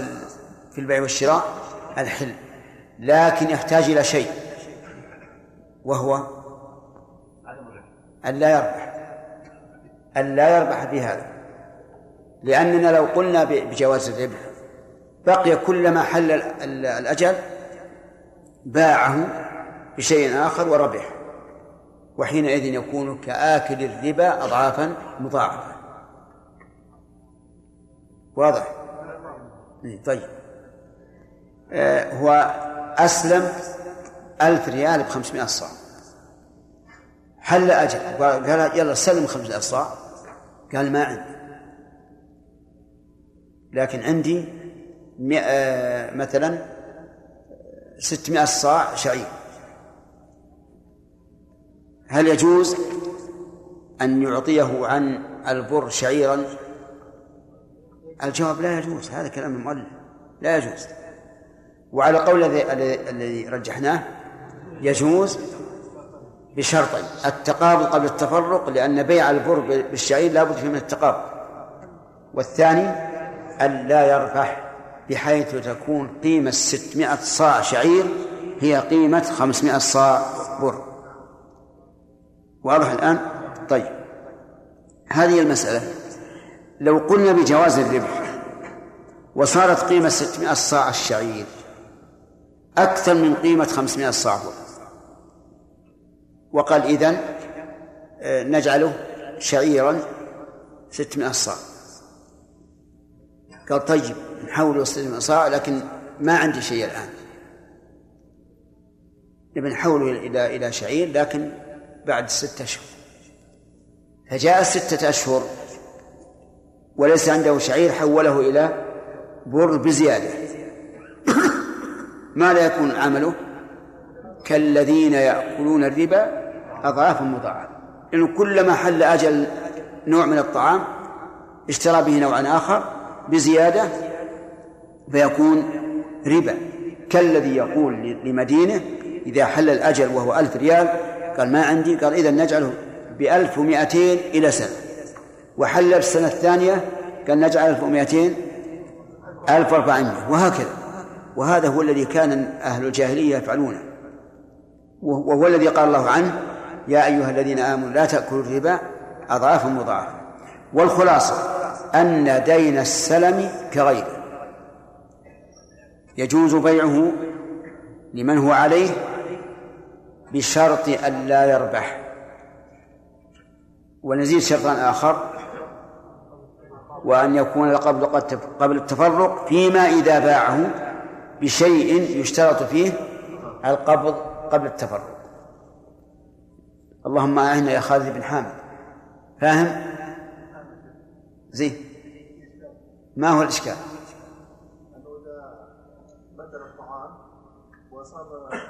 في البيع والشراء الحل، لكن يحتاج إلى شيء وهو أن لا يربح في هذا، لأننا لو قلنا بجواز الربح بقي كلما حل الأجل باعه بشيء آخر وربح، وحينئذ يكون كآكل الربا أضعافا مضاعفة. واضح؟ طيب، هو أسلم 1000 ريال ب500 صاع، حل أجل قال يلا سلم 500 صاع، قال ما عندي، لكن عندي مثلا 600 صاع شعير، هل يجوز أن يعطيه عن البر شعيرا؟ الجواب لا يجوز، هذا كلام المؤلف لا يجوز. وعلى قول الذي رجحناه يجوز بشرطين: التقابل قبل التفرق، لأن بيع البر بالشعير لا بد فيه من التقابل، والثاني أن لا يربح، بحيث تكون قيمة 600 صاع شعير هي قيمة 500 صاع بر. واضح الآن؟ طيب، هذه المسألة لو قلنا بجواز الربح وصارت قيمة 600 صاع الشعير أكثر من قيمة 500 صاع بر، وقال إذن نجعله شعيرا 600 صاع، قال طيب نحاول 600 صاع لكن ما عندي شيء الآن، نحوله إلى شعير لكن بعد 6 أشهر، فجاء 6 أشهر وليس عنده شعير، حوله إلى بر بزيادة، ما لا يكون عمله كالذين يأكلون الربا أضعافا مضاعفة، لأنه كلما حل أجل نوع من الطعام اشترى به نوعا آخر بزيادة فيكون ربا، كالذي يقول لمدينة إذا حل الأجل وهو 1000 ريال قال ما عندي، قال إذن نجعله ب1200 إلى سنة، وحل السنة الثانية قال نجعل 1200 1400، وهكذا. وهذا هو الذي كان أهل الجاهلية يفعلونه، وهو الذي قال الله عنه يا أيها الذين آمنوا لا تأكلوا الربا أضعافا مضاعفة. والخلاصة أن دين السلم كغيره، يجوز بيعه لمن هو عليه بشرط أن لا يربح، ونزيد شرطا آخر وأن يكون القبض قبل التفرق، فيما إذا باعه بشيء يشترط فيه القبض قبل التفرق. اللهم أعنا يا خالد بن حامد، فاهم؟ زين، ما هو الإشكال؟ أنه إذا بدل الطعام وصار بر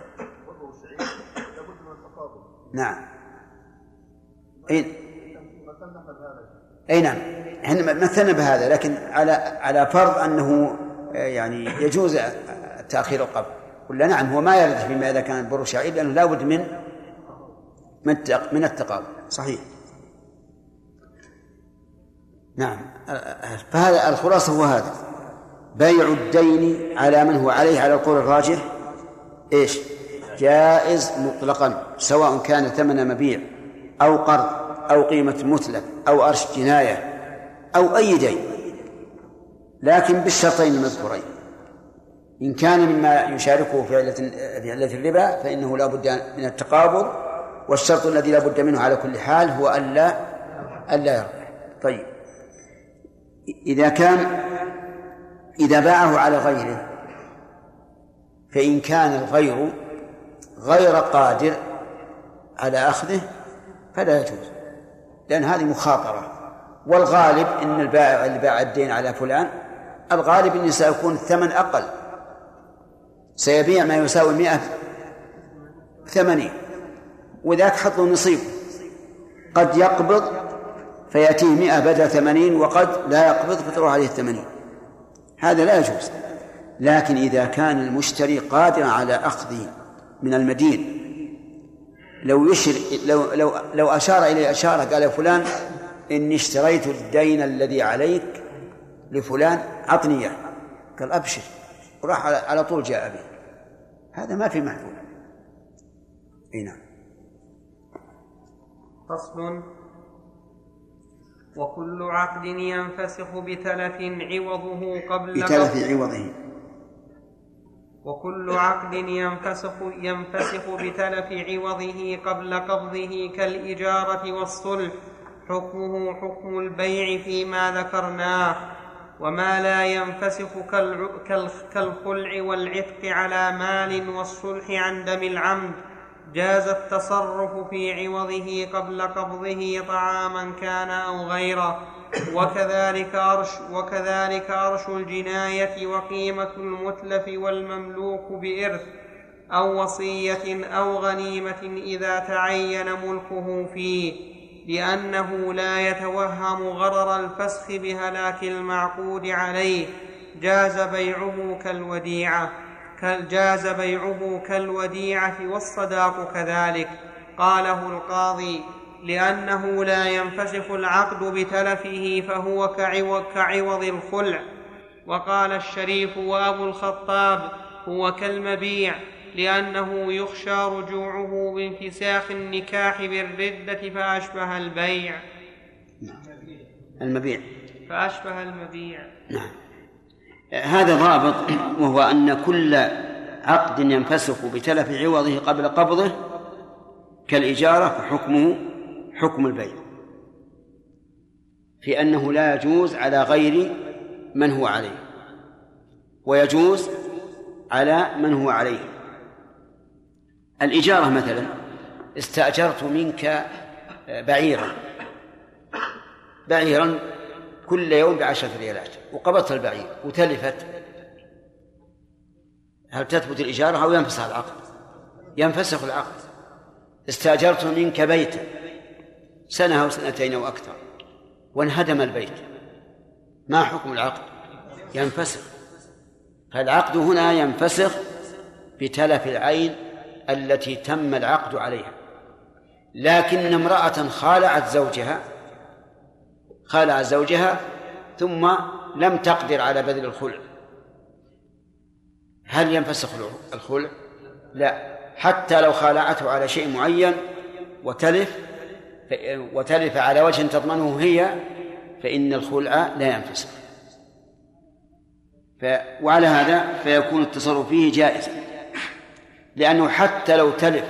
وشعير لابد من التقابل. نعم. أي نعم، إحنا مثلنا بهذا، لكن على فرض أنه يعني يجوز تأخير القبض، ولا نعم هو ما يرد فيما إذا كان بر وشعير لأنه لا بد من التقابل. صحيح. نعم، فهذا الخلاصة هو هذا، بيع الدين على من هو عليه على القول الراجح إيش؟ جائز مطلقا، سواء كان ثمن مبيع أو قرض أو قيمة متلف أو أرش جناية أو أي دين، لكن بالشرطين المذكورين. إن كان مما يشاركه فعلة الربا فإنه لا بد من التقابض، والشرط الذي لا بد منه على كل حال هو ألا يربح. طيب، إذا باعه على غيره، فإن كان الغير غير قادر على أخذه فلا يجوز، لأن هذه مخاطرة، والغالب أن البائع اللي باع الدين على فلان الغالب أنه سيكون الثمن أقل، سيبيع ما يساوي 180، وذاك حط له نصيب، قد يقبض فيأتيه 100 بدل 80، وقد لا يقبض فتروح عليه 80، هذا لا يجوز. لكن إذا كان المشتري قادرا على أخذه من المدين، لو أشار إليه أشارة قال: فلان إني اشتريت الدين الذي عليك لفلان، عطني إياه. قال: أبشر، وراح على طول جاء به، هذا ما في محذور. هنا فصل: وكل عقد ينفسخ بتلف عوضه. وكل عقد ينفسخ بتلف عوضه قبل قبضه كالإجارة والصلح، حكمه حكم البيع فيما ذكرناه، وما لا ينفسخ كالخلع والعتق على مال والصلح عن دم العمد، جاز التصرف في عوضه قبل قبضه طعاما كان أو غيره. وكذلك أرش الجناية وقيمة المتلف والمملوك بإرث أو وصية أو غنيمة إذا تعين ملكه فيه، لأنه لا يتوهم غرر الفسخ بهلاك المعقود عليه، جاز بيعه كالوديعة والصداق كذلك. قاله القاضي: لأنه لا ينفسخ العقد بتلفه فهو كعوض الخلع. وقال الشريف وأبو الخطاب: هو كالمبيع، لأنه يخشى رجوعه بانفساخ النكاح بالردة فأشبه البيع. نعم. هذا ضابط، وهو أن كل عقد ينفسخ بتلف عوضه قبل قبضه كالإجارة فحكمه حكم البيع، في أنه لا يجوز على غير من هو عليه، ويجوز على من هو عليه. الإجارة مثلا: استأجرت منك بعيرا كل يوم ب10 ريالات، وقبضت البعير وتلفت، هل تثبت الإجارة أو ينفسخ العقد؟ ينفسخ العقد. استأجرت منك بيتا سنة أو سنتين أو أكثر وانهدم البيت، ما حكم العقد؟ ينفسخ. فالعقد هنا ينفسخ بتلف العين التي تم العقد عليها. لكن امرأة خالعت زوجها ثم لم تقدر على بذل الخلع، هل ينفسخ الخلع؟ لا، حتى لو خالعته على شيء معين وتلف على وجه تضمنه هي، فإن الخلع لا ينفسخ. وعلى هذا فيكون التصرف فيه جائزا، لأنه حتى لو تلف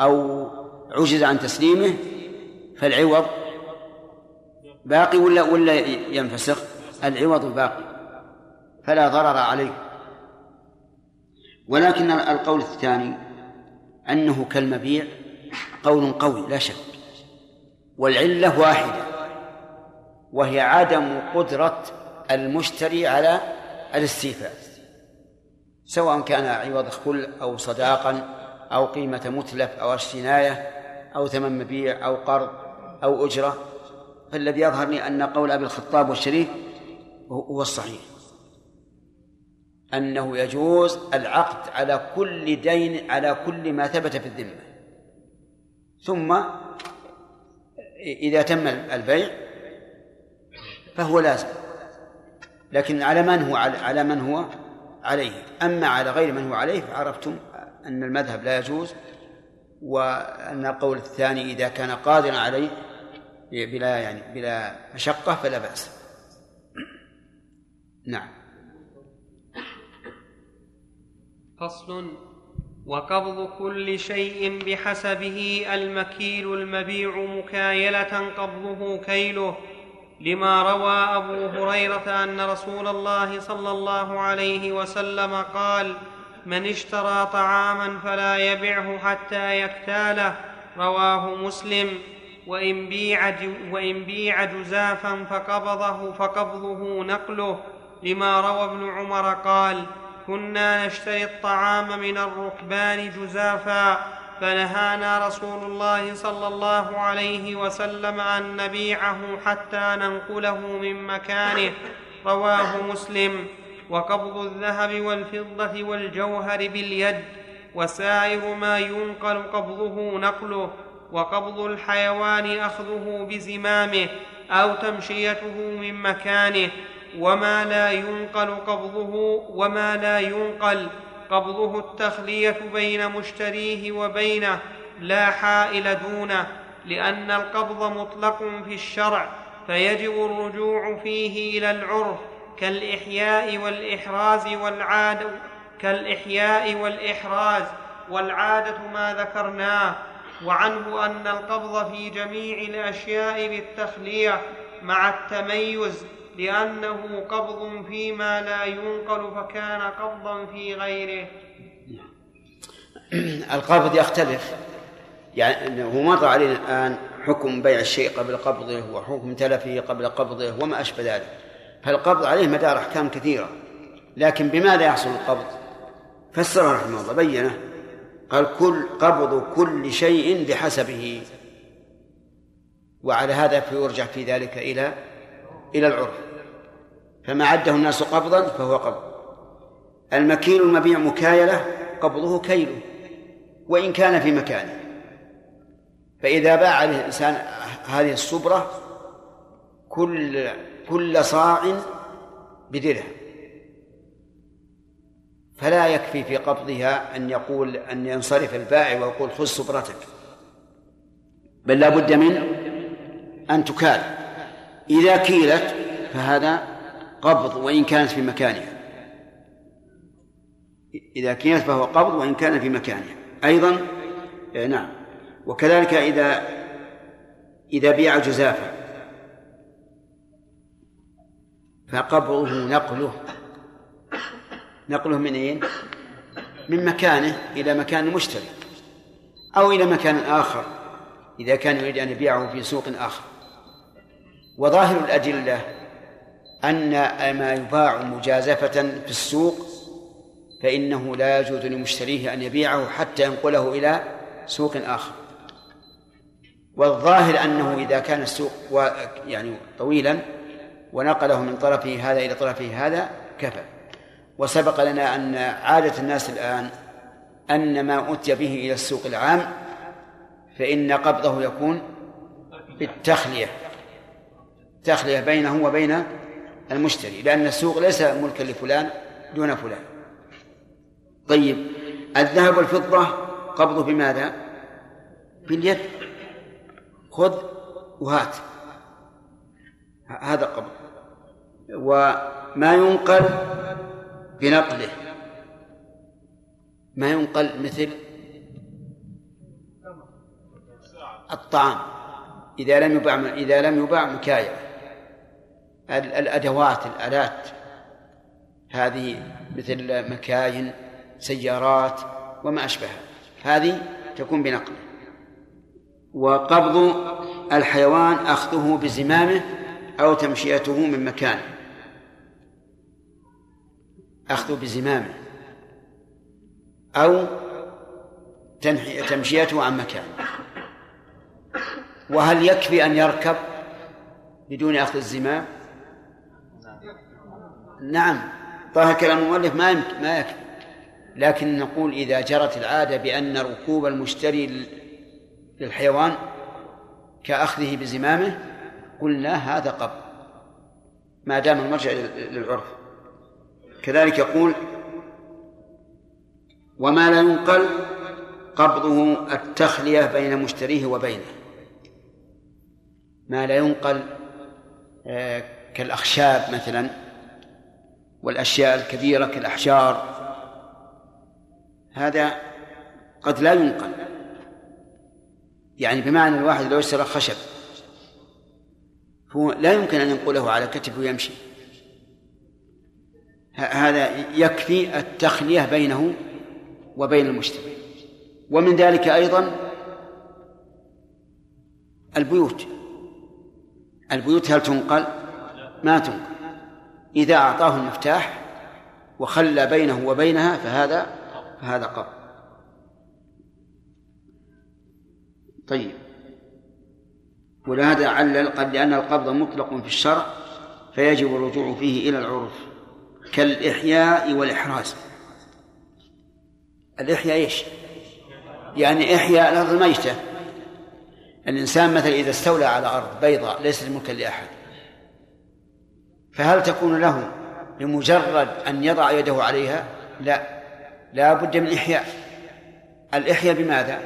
أو عجز عن تسليمه فالعوض باقي ولا ينفسخ؟ العوض باقي، فلا ضرر عليه. ولكن القول الثاني أنه كالمبيع قول قوي لا شك، والعلة واحدة، وهي عدم قدرة المشتري على الاستيفاء، سواء كان عوض خلع أو صداقا أو قيمة متلف أو اشتناية أو ثمن مبيع أو قرض أو أجرة. فالذي يظهر لي أن قول أبي الخطاب والشريف هو الصحيح، أنه يجوز العقد على كل دين، على كل ما ثبت في الذمة، ثم إذا تم البيع فهو لازم، لكن على من هو عليه. أما على غير من هو عليه فعرفتم أن المذهب لا يجوز، وأن القول الثاني إذا كان قادرا عليه بلا مشقة فلا بأس. نعم. فصل. وقبض كل شيء بحسبه. المكيل المبيع مكايلة قبضه كيله، لما روى أبو هريرة أن رسول الله صلى الله عليه وسلم قال: من اشترى طعاما فلا يبعه حتى يكتاله. رواه مسلم. وإن بيع جزافا فقبضه نقله، لما روى ابن عمر قال: كنا نشتري الطعام من الركبان جزافا، فنهانا رسول الله صلى الله عليه وسلم أن نبيعه حتى ننقله من مكانه. رواه مسلم. وقبض الذهب والفضة والجوهر باليد، وسائر ما ينقل قبضه نقله. وقبض الحيوان أخذه بزمامه أو تمشيته من مكانه. وما لا ينقل قبضه التخلية بين مشتريه وبينه، لا حائل دونه، لأن القبض مطلق في الشرع، فيجب الرجوع فيه إلى العرف كالإحياء والإحراز والعادة ما ذكرناه. وعنه أن القبض في جميع الأشياء بالتخلية مع التميز، لأنه قبض فيما لا ينقل فكان قبضا في غيره. القبض يختلف، يعني هو مضى علينا الآن حكم بيع الشيء قبل قبضه وحكم تلفه قبل قبضه وما أشبه ذلك، فالقبض عليه مدار أحكام كثيرة. لكن بماذا يحصل القبض؟ فسره رحمه الله بينه، قال: قبض كل شيء بحسبه. وعلى هذا فيرجع في ذلك إلى العرف، فما عده الناس قبضا فهو قبض. المكيل المبيع مكايلة قبضه كيله وإن كان في مكانه، فإذا باع على الإنسان هذه الصبرة كل صاع بدرهم، فلا يكفي في قبضها أن ينصرف البائع ويقول: خذ صبرتك، بل لا بد من أن تكال. إذا كيلت فهذا قبض وإن كانت في مكانها، إذا كيلت فهو قبض وإن كان في مكانها أيضا. نعم. وكذلك إذا بيع جزافا فقبضه نقله من أين؟ من مكانه إلى مكان المشتري أو إلى مكان آخر إذا كان يريد أن يبيعه في سوق آخر. وظاهر الأدلة أن ما يباع مجازفة في السوق فإنه لا يجوز لمشتريه أن يبيعه حتى ينقله إلى سوق آخر. والظاهر أنه إذا كان السوق يعني طويلا ونقله من طرفه هذا إلى طرفه هذا كفى. وسبق لنا أن عادة الناس الآن أن ما أتي به إلى السوق العام فإن قبضه يكون بالتخلية بينه وبين المشتري، لأن السوق ليس ملكا لفلان دون فلان. طيب، الذهب والفضة قبضه بماذا؟ باليد، خذ وهات، هذا قبض. وما ينقل بنقله، ما ينقل مثل الطعام إذا لم يباع مكايلة، الآلات هذه مثل مكاين، سيارات وما أشبهها، هذه تكون بنقله. وقبض الحيوان أخذه بزمامه أو تمشيته من مكانه، أخذه بزمامه أو تمشيته عن مكانه. وهل يكفي أن يركب بدون أخذ الزمام؟ نعم، طه كلام المؤلف ما يكفي، لكن نقول إذا جرت العادة بأن ركوب المشتري للحيوان كأخذه بزمامه قلنا هذا قبض ما دام المرجع للعرف. كذلك يقول: وما لا ينقل قبضه التخلية بين مشتريه وبينه، ما لا ينقل كالأخشاب مثلا والأشياء الكبيرة كالأحجار، هذا قد لا ينقل، يعني بمعنى الواحد لو اشترى خشب هو لا يمكن أن ينقله على كتفه ويمشي، هذا يكفي التخلية بينه وبين المشتري. ومن ذلك أيضا البيوت، البيوت هل تنقل؟ ما تنقل. إذا أعطاه المفتاح وخلى بينه وبينها فهذا قبض. طيب، ولهذا علل قد لأن القبض مطلق في الشرع فيجب الرجوع فيه إلى العرف، كالإحياء والإحراز. الإحياء إيش؟ يعني إحياء الأرض الميتة. الإنسان مثلا إذا استولى على أرض بيضاء ليست ملكا لأحد، فهل تكون له بمجرد أن يضع يده عليها؟ لا بد من إحياء. الإحياء بماذا؟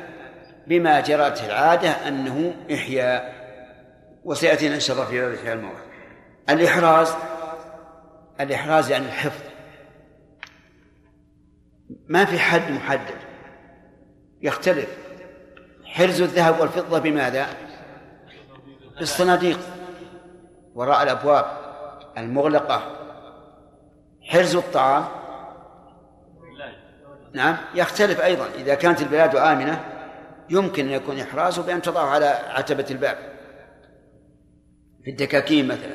بما جرت العادة أنه إحياء، وسيأتينا إن شاء الله في هذا الإحياء الموضوع. الإحراز يعني الحفظ، ما في حد محدد، يختلف. حرز الذهب والفضة بماذا؟ بالصناديق وراء الأبواب المغلقة. حرز الطعام نعم يختلف أيضا، إذا كانت البلاد آمنة يمكن أن يكون إحرازه بأن تضعه على عتبة الباب في الدكاكين مثلا.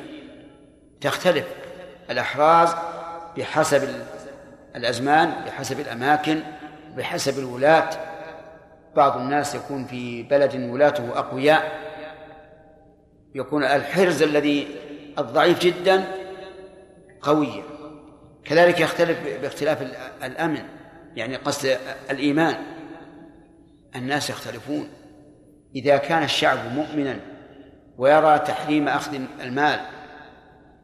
تختلف الأحراز بحسب الأزمان، بحسب الأماكن، بحسب الولاة. بعض الناس يكون في بلد ولاته أقوياء، يكون الحرز الذي الضعيف جدا قويا. كذلك يختلف باختلاف الأمن، يعني قصد الإيمان، الناس يختلفون. إذا كان الشعب مؤمنا ويرى تحريم أخذ المال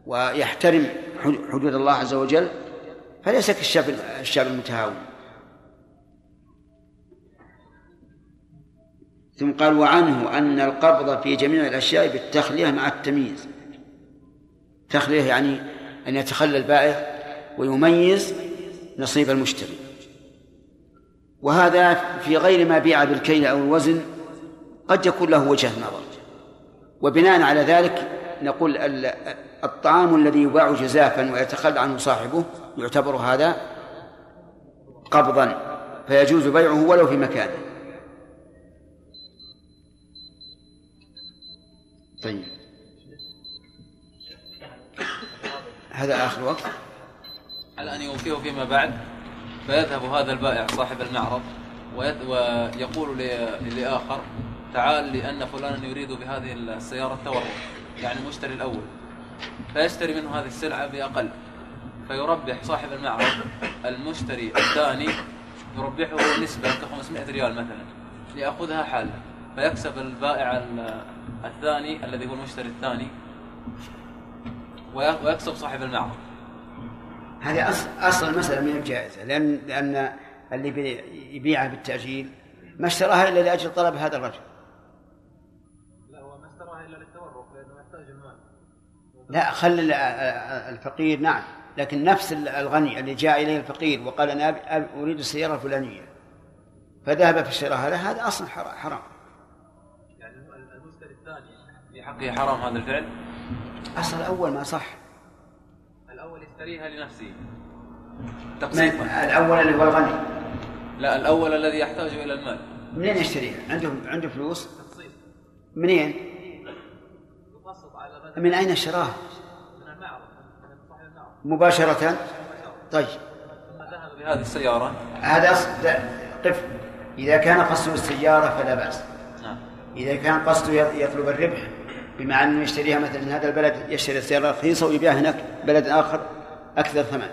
ويحترم حدود الله عز وجل فليس كالشعب المتهاون. ثم قال وعنه أن القبض في جميع الأشياء بالتخلية مع التمييز. تخلية يعني أن يتخلى البائع ويميز نصيب المشتري، وهذا في غير ما بيع بالكيل أو الوزن قد يكون له وجهة نظر. وبناء على ذلك نقول الطعام الذي يباع جزافا ويتخلى عنه صاحبه يعتبر هذا قبضا، فيجوز بيعه ولو في مكانه. طيب، هذا آخر وقت على أن يوفيه فيما بعد، فيذهب هذا البائع صاحب المعرض ويقول للآخر تعال لأن فلانا يريد بهذه السيارة التورق، يعني المشتري الأول، فيشتري منه هذه السلعة بأقل، فيربح صاحب المعرض المشتري الثاني يربحه نسبة ك500 ريال مثلا ليأخذها حاله، فيكسب البائع الثاني الذي هو المشتري الثاني ويكسب صاحب المعرض. هذه أصل المسألة من الجائزة، لأن اللي يبيعها بالتأجيل ما اشتراها إلا لأجل طلب هذا الرجل. لا، هو ما اشتراها إلا للتورق لأنه يحتاج المال. لا، خلي الفقير نعم، لكن نفس الغني اللي جاء إليه الفقير وقال أنا أريد السيارة الفلانية فذهب في شراءها له، هذا أصل حرام. يعني المشتري الثاني في حقه حرام هذا الفعل. أصل الأول ما صح، الأول يشتريها لنفسه تقسيطا. الأول اللي هو الغني، لا، الأول الذي يحتاج إلى المال. منين يشتريها؟ عنده فلوس تقسيط. منين؟ من أين اشتراها؟ من المعرض، صاحب المعرض مباشرة. طيب، ذهب بهذه السيارة، هذا قف. إذا كان قصده السيارة فلا بأس. إذا كان قصده يطلب الربح، بمع أنه يشتريها مثلا من هذا البلد، يشتري السيارة رخيصة ويبيعها هناك بلد آخر أكثر ثمن،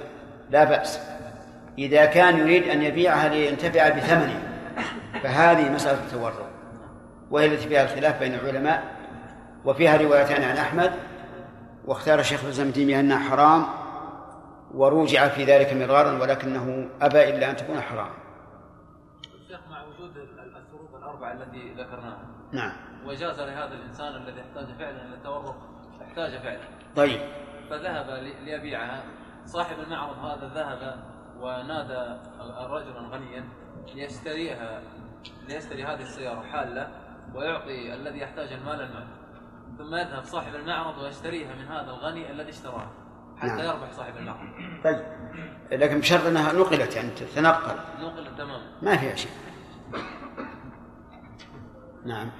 لا بأس. إذا كان يريد أن يبيعها لينتفع بثمنه فهذه مسألة التورق، وهي التي فيها الخلاف بين العلماء، وفيها روايتان عن أحمد، واختار الشيخ الإسلام ابن تيمية أنها حرام، وروجع في ذلك مرارا ولكنه أبى إلا أن تكون حرام. شيخ مع وجود الشروط الأربعة التي ذكرناها. نعم. وجاز لهذا الإنسان الذي احتاج فعلا إلى التورق، احتاج فعلا. طيب. فذهب ليبيعها، صاحب المعرض هذا ذهب ونادى الرجل غنيا ليشتريها، ليشتري هذه السيارة حالة ويعطي الذي يحتاج المال المال، ثم يذهب صاحب المعرض ويشتريها من هذا الغني الذي اشتراها حتى نعم. يربح صاحب المعرض. طيب، لكن بشرط أنها نقلت، يعني تنقل. نقلت تماما. ما فيها شيء. نعم.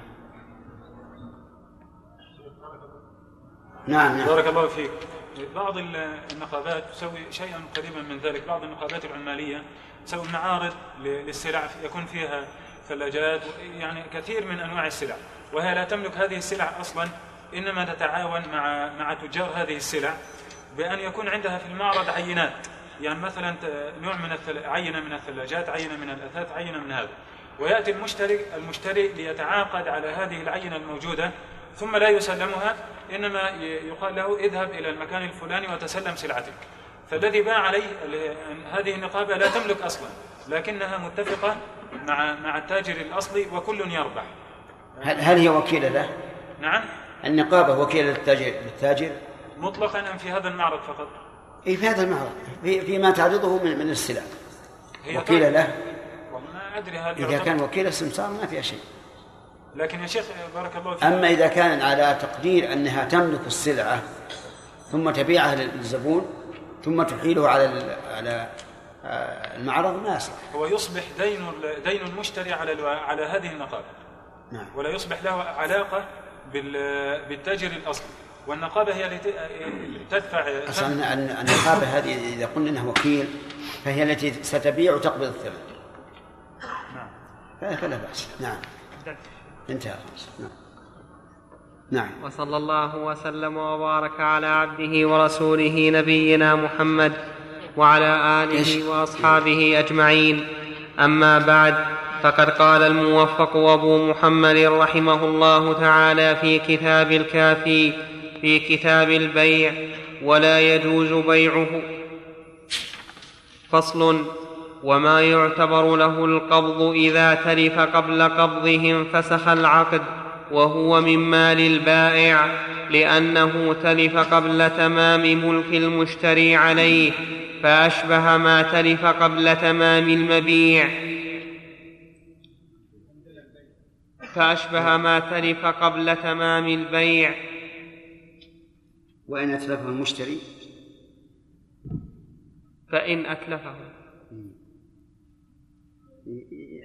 نعم. بارك الله فيك. بعض النقابات تسوي شيئا قريبا من ذلك، بعض النقابات العمالية تسوي معارض للسلع يكون فيها ثلاجات، يعني كثير من أنواع السلع، وهي لا تملك هذه السلع أصلا، إنما تتعاون مع تجار هذه السلع بأن يكون عندها في المعرض عينات، يعني مثلا نوع من عينة من الثلاجات، عينة من الأثاث، عينة من هذا، ويأتي المشتري ليتعاقد على هذه العينة الموجودة، ثم لا يسلمها، إنما يقال له اذهب إلى المكان الفلاني وتسلم سلعتك. فالذي باع عليه هذه النقابة لا تملك أصلا، لكنها متفقة مع التاجر الأصلي وكل يربح. هل هي وكيلة له؟ نعم. النقابة وكيلة للتاجر مطلقا أم في هذا المعرض فقط؟ إيه، في هذا المعرض، فيما تعرضه من السلع وكيلة له. ما أدري إذا كان وكيلة سمسار ما فيها شيء. لكن يا شيخ بارك الله فيك، أما إذا كان على تقدير أنها تملك السلعة ثم تبيعها للزبون ثم تحيله على المعرض، ما يصلح. هو يصبح دين المشتري على هذه النقابة. نعم. ولا يصبح له علاقة بالتاجر الأصلي، والنقابة هي التي تدفع. أصلاً النقابة هذه إذا قلنا أنها وكيل فهي التي ستبيع وتقبض الثمن. نعم. فلا بأس. نعم. انتهى. نعم. نعم. وصلى الله وسلم وبارك على عبده ورسوله نبينا محمد وعلى آله وأصحابه أجمعين. أما بعد، فقد قال الموفق أبو محمد رحمه الله تعالى في كتاب الكافي في كتاب البيع: ولا يجوز بيعه. فصل: وما يعتبر له القبض إذا تلف قبل قبضهم فسخ العقد، وهو من مال البائع، لأنه تلف قبل تمام ملك المشتري عليه، فأشبه ما تلف قبل تمام المبيع وإن أتلفه المشتري فإن أتلفه.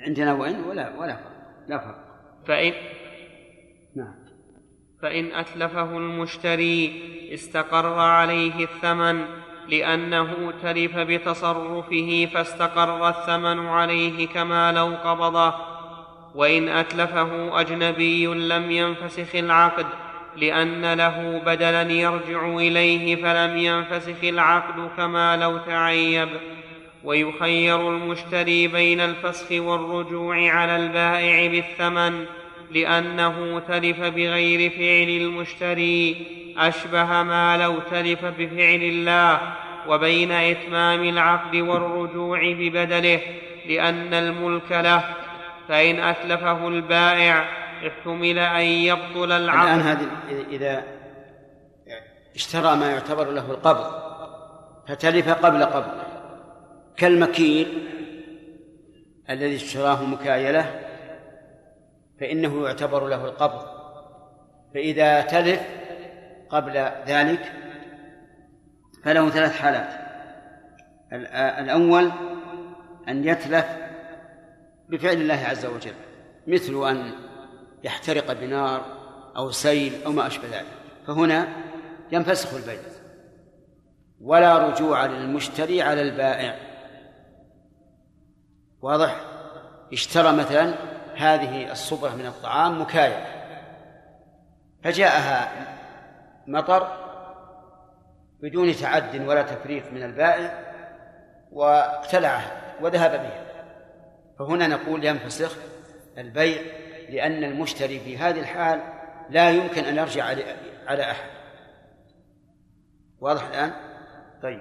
عندنا وإن ولا فرق. نعم. فإن أتلفه المشتري استقر عليه الثمن، لأنه تلف بتصرفه فاستقر الثمن عليه كما لو قبضه. وإن أتلفه أجنبي لم ينفسخ العقد، لأن له بدلا يرجع إليه، فلم ينفسخ العقد كما لو تعيب. ويخير المشتري بين الفسخ والرجوع على البائع بالثمن، لأنه تلف بغير فعل المشتري، أشبه ما لو تلف بفعل الله. وبين إتمام العقد والرجوع ببدله، لأن الملك له. فإن أتلفه البائع احتمل أن يبطل العقد. الآن هذا إذا اشترى ما يعتبر له القبض فتلف قبل قبضه، كالمكيل الذي اشتراه مكايلة فإنه يعتبر له القبض، فإذا تلف قبل ذلك فله ثلاث حالات: الأول أن يتلف بفعل الله عز وجل، مثل أن يحترق بنار أو سيل أو ما أشبه ذلك، فهنا ينفسخ البيع ولا رجوع للمشتري على البائع. واضح؟ اشترى مثلا هذه الصبرة من الطعام مكايلة، فجاءها مطر بدون تعد ولا تفريط من البائع واقتلعها وذهب بها، فهنا نقول ينفسخ البيع، لأن المشتري في هذه الحال لا يمكن أن يرجع على أحد. واضح الآن؟ طيب.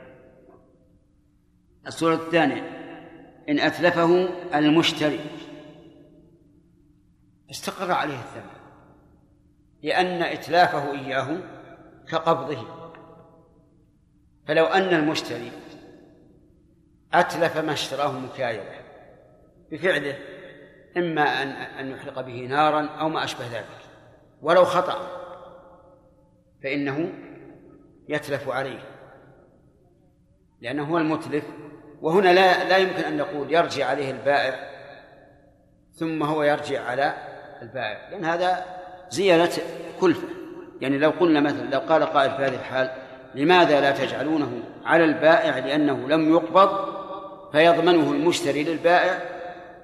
الصورة الثانية: إن أتلفه المشتري استقر عليه الثمن، لأن إتلافه إياه كقبضه. فلو أن المشتري أتلف ما اشتراه مكايدة بفعله، إما أن يحرق به نارا أو ما أشبه ذلك، ولو خطأ فإنه يتلف عليه لأنه هو المتلف. وهنا لا يمكن أن نقول يرجع عليه البائع ثم هو يرجع على البائع، لأن هذا زيادة كلفة. يعني لو قلنا مثلا، لو قال قائل في هذه الحال: لماذا لا تجعلونه على البائع لأنه لم يقبض فيضمنه المشتري للبائع،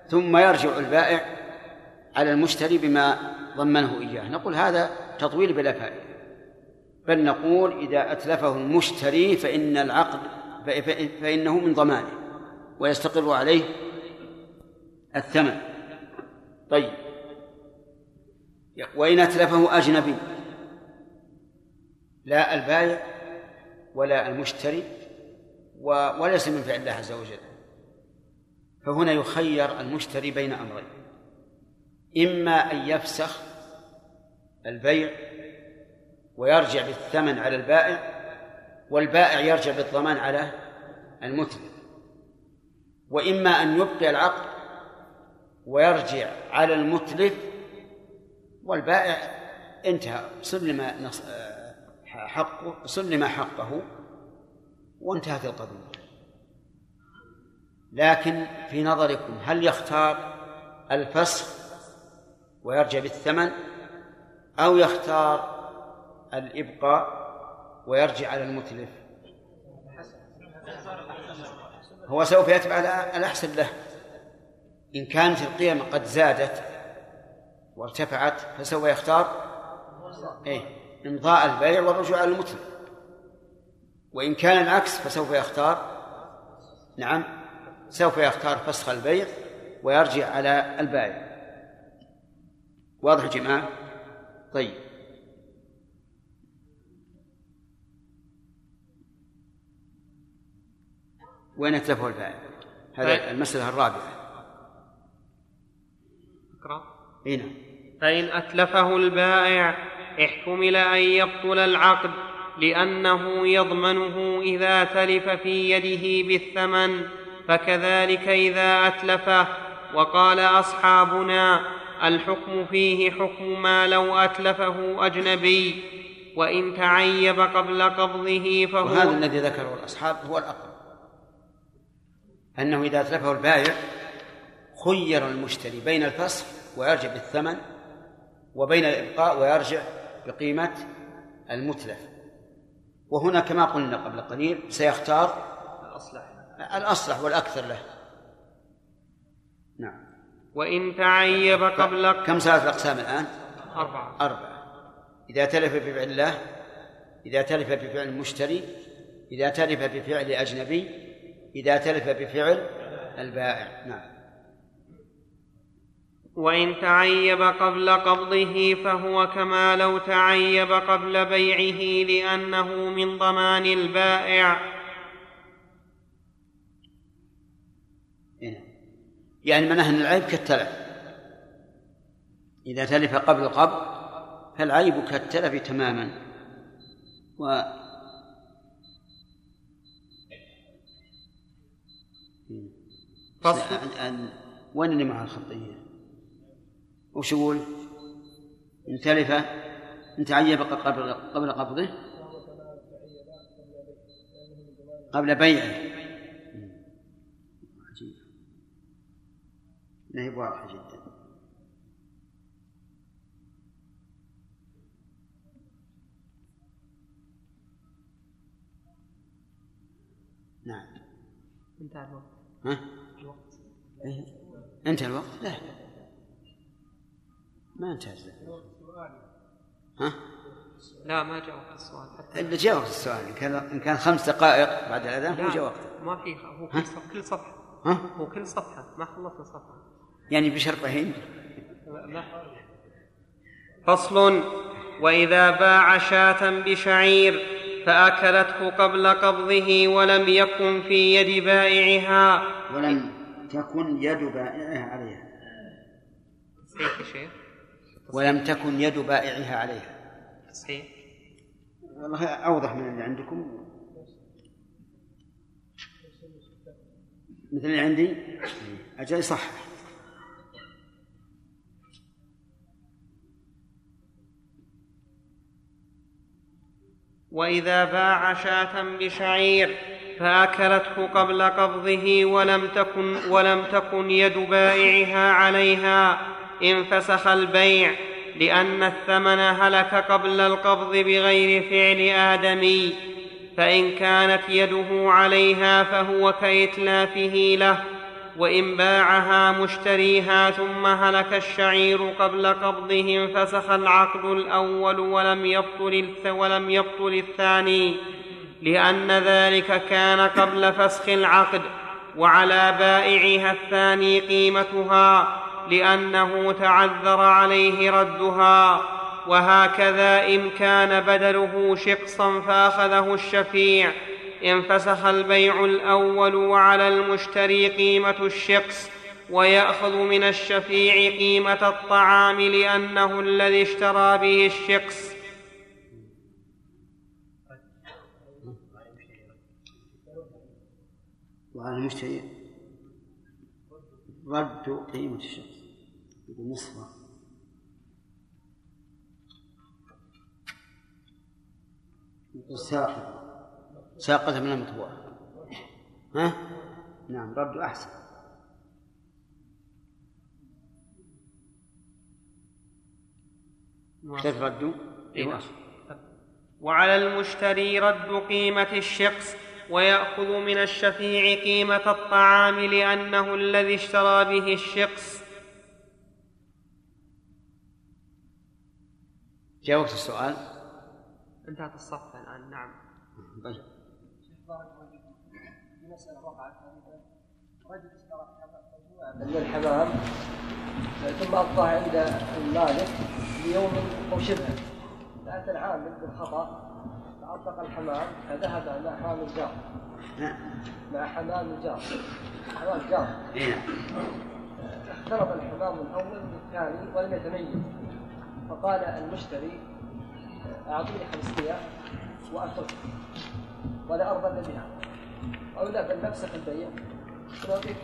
ثم يرجع البائع على المشتري بما ضمنه إياه؟ نقول هذا تطويل بلا فائدة، بل نقول إذا أتلفه المشتري فإن العقد فإنه من ضمانه ويستقر عليه الثمن. طيب، وإن أتلفه أجنبي لا البائع ولا المشتري وليس من فعل الله عز وجل، فهنا يخير المشتري بين أمرين: إما أن يفسخ البيع ويرجع بالثمن على البائع، والبائع يرجع بالضمان على المتلف، وإما أن يبقي العقد ويرجع على المتلف والبائع انتهى، سلم حقه وانتهت القضية. لكن في نظركم، هل يختار الفسخ ويرجع بالثمن، أو يختار الإبقاء ويرجع على المتلف؟ هو سوف يتبع الأحسن له. إن كانت القيمة قد زادت وارتفعت فسوف يختار إمضاء البيع والرجوع على المتلف، وإن كان العكس فسوف يختار فسخ البيع ويرجع على البائع. واضح يا جماعة؟ طيب، وين أتلفه البائع؟ هذا المسألة الرابعة. هنا فإن أتلفه البائع احتمل أن يبطل العقد لأنه يضمنه إذا تلف في يده بالثمن، فكذلك إذا أتلفه. وقال أصحابنا: الحكم فيه حكم ما لو أتلفه أجنبي، وإن تعيب قبل قبضه فهو. وهذا الذي ذكره الأصحاب هو الأقرب، أنه إذا أتلفه البائع خير المشتري بين الفسخ ويرجع بالثمن وبين الإبقاء ويرجع بقيمة المتلف. وهنا كما قلنا قبل قليل سيختار الأصلح والأكثر له. نعم. وإن تعيب قبل كم صارت الأقسام الآن؟ أربعة. إذا تلف بفعل المشتري، إذا تلف بفعل أجنبي، إذا تلف بفعل البائع. نعم. وإن تعيب قبل قبضه فهو كما لو تعيب قبل بيعه لأنه من ضمان البائع. يعني من أهل العيب كالتلف، إذا تلف قبل القبض فالعيب كالتلف تماما. وين اللي مع الخطية؟ وش يقول؟ إن تلف، إن تعيب قبل قبضه قبل بيعه. نهي واضح جدا. نعم. انتهى الوقت. انتهى الوقت؟ لا، ما انتهى. لا، ما جاوبت السؤال. اللي جاوبت السؤال إن كان 5 دقائق بعد الأذان هو جاوبته. ما في، هو كل صفحة. هو كل صفحة، ما خلصنا صفحة. يعني بشرطين. فصل: وإذا باع شاة بشعير فأكلته قبل قبضه ولم يكن في يد بائعها. ولم تكن يد بائعها عليها. صحيح يا شيخ. ولم تكن يد بائعها عليها. صحيح. والله أوضح من اللي عندكم. مثل اللي عندي أجاي صح. وإذا باع شاة بشعير فأكلته قبل قبضه ولم تكن يد بائعها عليها انفسخ البيع لأن الثمن هلك قبل القبض بغير فعل آدمي، فإن كانت يده عليها فهو كإتلافه له، وإن باعها مشتريها ثم هلك الشعير قبل قبضه انفسخ العقد الأول ولم يبطل الثاني لأن ذلك كان قبل فسخ العقد، وعلى بائعها الثاني قيمتها لأنه تعذر عليه ردها. وهكذا إن كان بدله شقصا فأخذه الشفيع انفسخ البيع الأول وعلى المشتري قيمة الشقص، ويأخذ من الشفيع قيمة الطعام لأنه الذي اشترى به الشقص. وعلى المشتري رد قيمة الشقص بنصفها. ساقطة من المطبوع. ها؟ نعم رد أحسن. كيف رد؟ وعلى المشتري رد قيمة الشقص، ويأخذ من الشفيع قيمة الطعام لأنه الذي اشترى به الشقص. جاوبت السؤال؟ انتهت الصفحة الآن. نعم. طيب. مسألة وقعت رجل اشترى حبة من الحمام ثم أضعه عند المالك ليوم أو شبهه، فأتى العامل بالخطأ فأطلق الحمام فذهب مع حمام الجار مع حمام الجار اختلط الحمام الأول بالثاني ولم يتميز، فقال المشتري أعطيني 500 وأتركه ولا أرضى بها، أو لا بل نفسخ البيع ونعطيك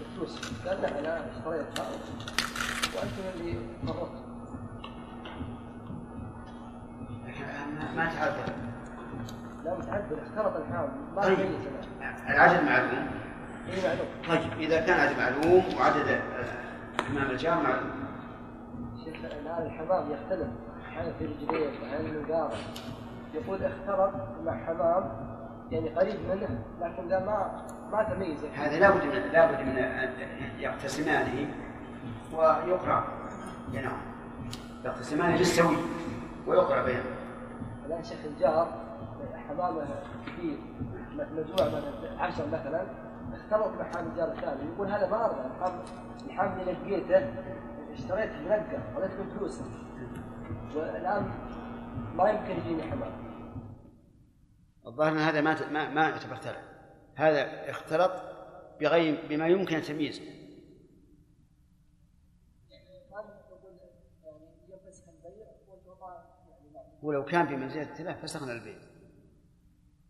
الفلوس لأنك أنا اشتريتها وأنت اللي فرطت. ما تعذر. لا متعذر، اختلط الحال. طيب العدد معلوم. إيه معلوم. طيب إذا كان عدد معلوم وعدد حمام الجار معلوم. شيخ الآن الحمام يختلف. أحيانا في الجديد أحيانا المقارب يقول اختلط مع حمام يعني قريب منه لكن لا ما تميز. هذا لا بد من يقتسمانه ويقرأ بينهم. يقتسمانه للسوي ويقرأ بينهم. الآن شيخ الجار حمامه كبير مجموعة من 10 مثلا اختلط مع حمام الجار الثاني، يقول هذا ما أرضى الحمام اللي لقيته اشتريته منقى وليت من فلوسه والآن ما يمكن يجيني حمام. الظاهر أن هذا ما يعتبر تلع، هذا اختلط بغير بما يمكن تمييزه. ولو كان بمنزلة التلاف فسخنا البيع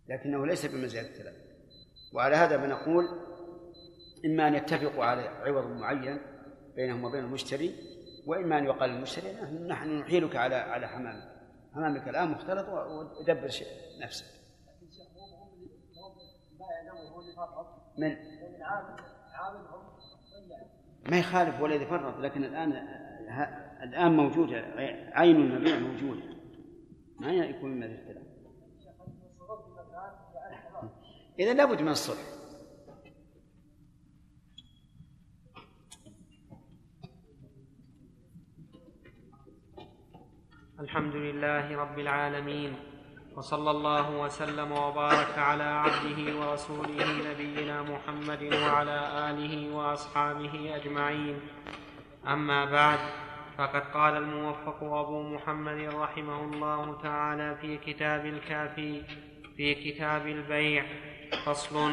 لكنه ليس بمنزلة التلاف. وعلى هذا بنقول إما أن يتفقوا على عوض معين بينهم وبين المشتري، وإما أن يقال المشتري نحن نحيلك على حمامك الآن مختلط ودبر شيء نفسك. من ما يخالف ولا يفرط، لكن الآن موجودة عين المبيع موجودة ما يكون من الاختلاف. إذا لابد من الصلح. الحمد لله رب العالمين، وصلى الله وسلم وبارك على عبده ورسوله نبينا محمد وعلى آله وأصحابه أجمعين. أما بعد، فقد قال الموفق أبو محمد رحمه الله تعالى في كتاب الكافي في كتاب البيع: فصل: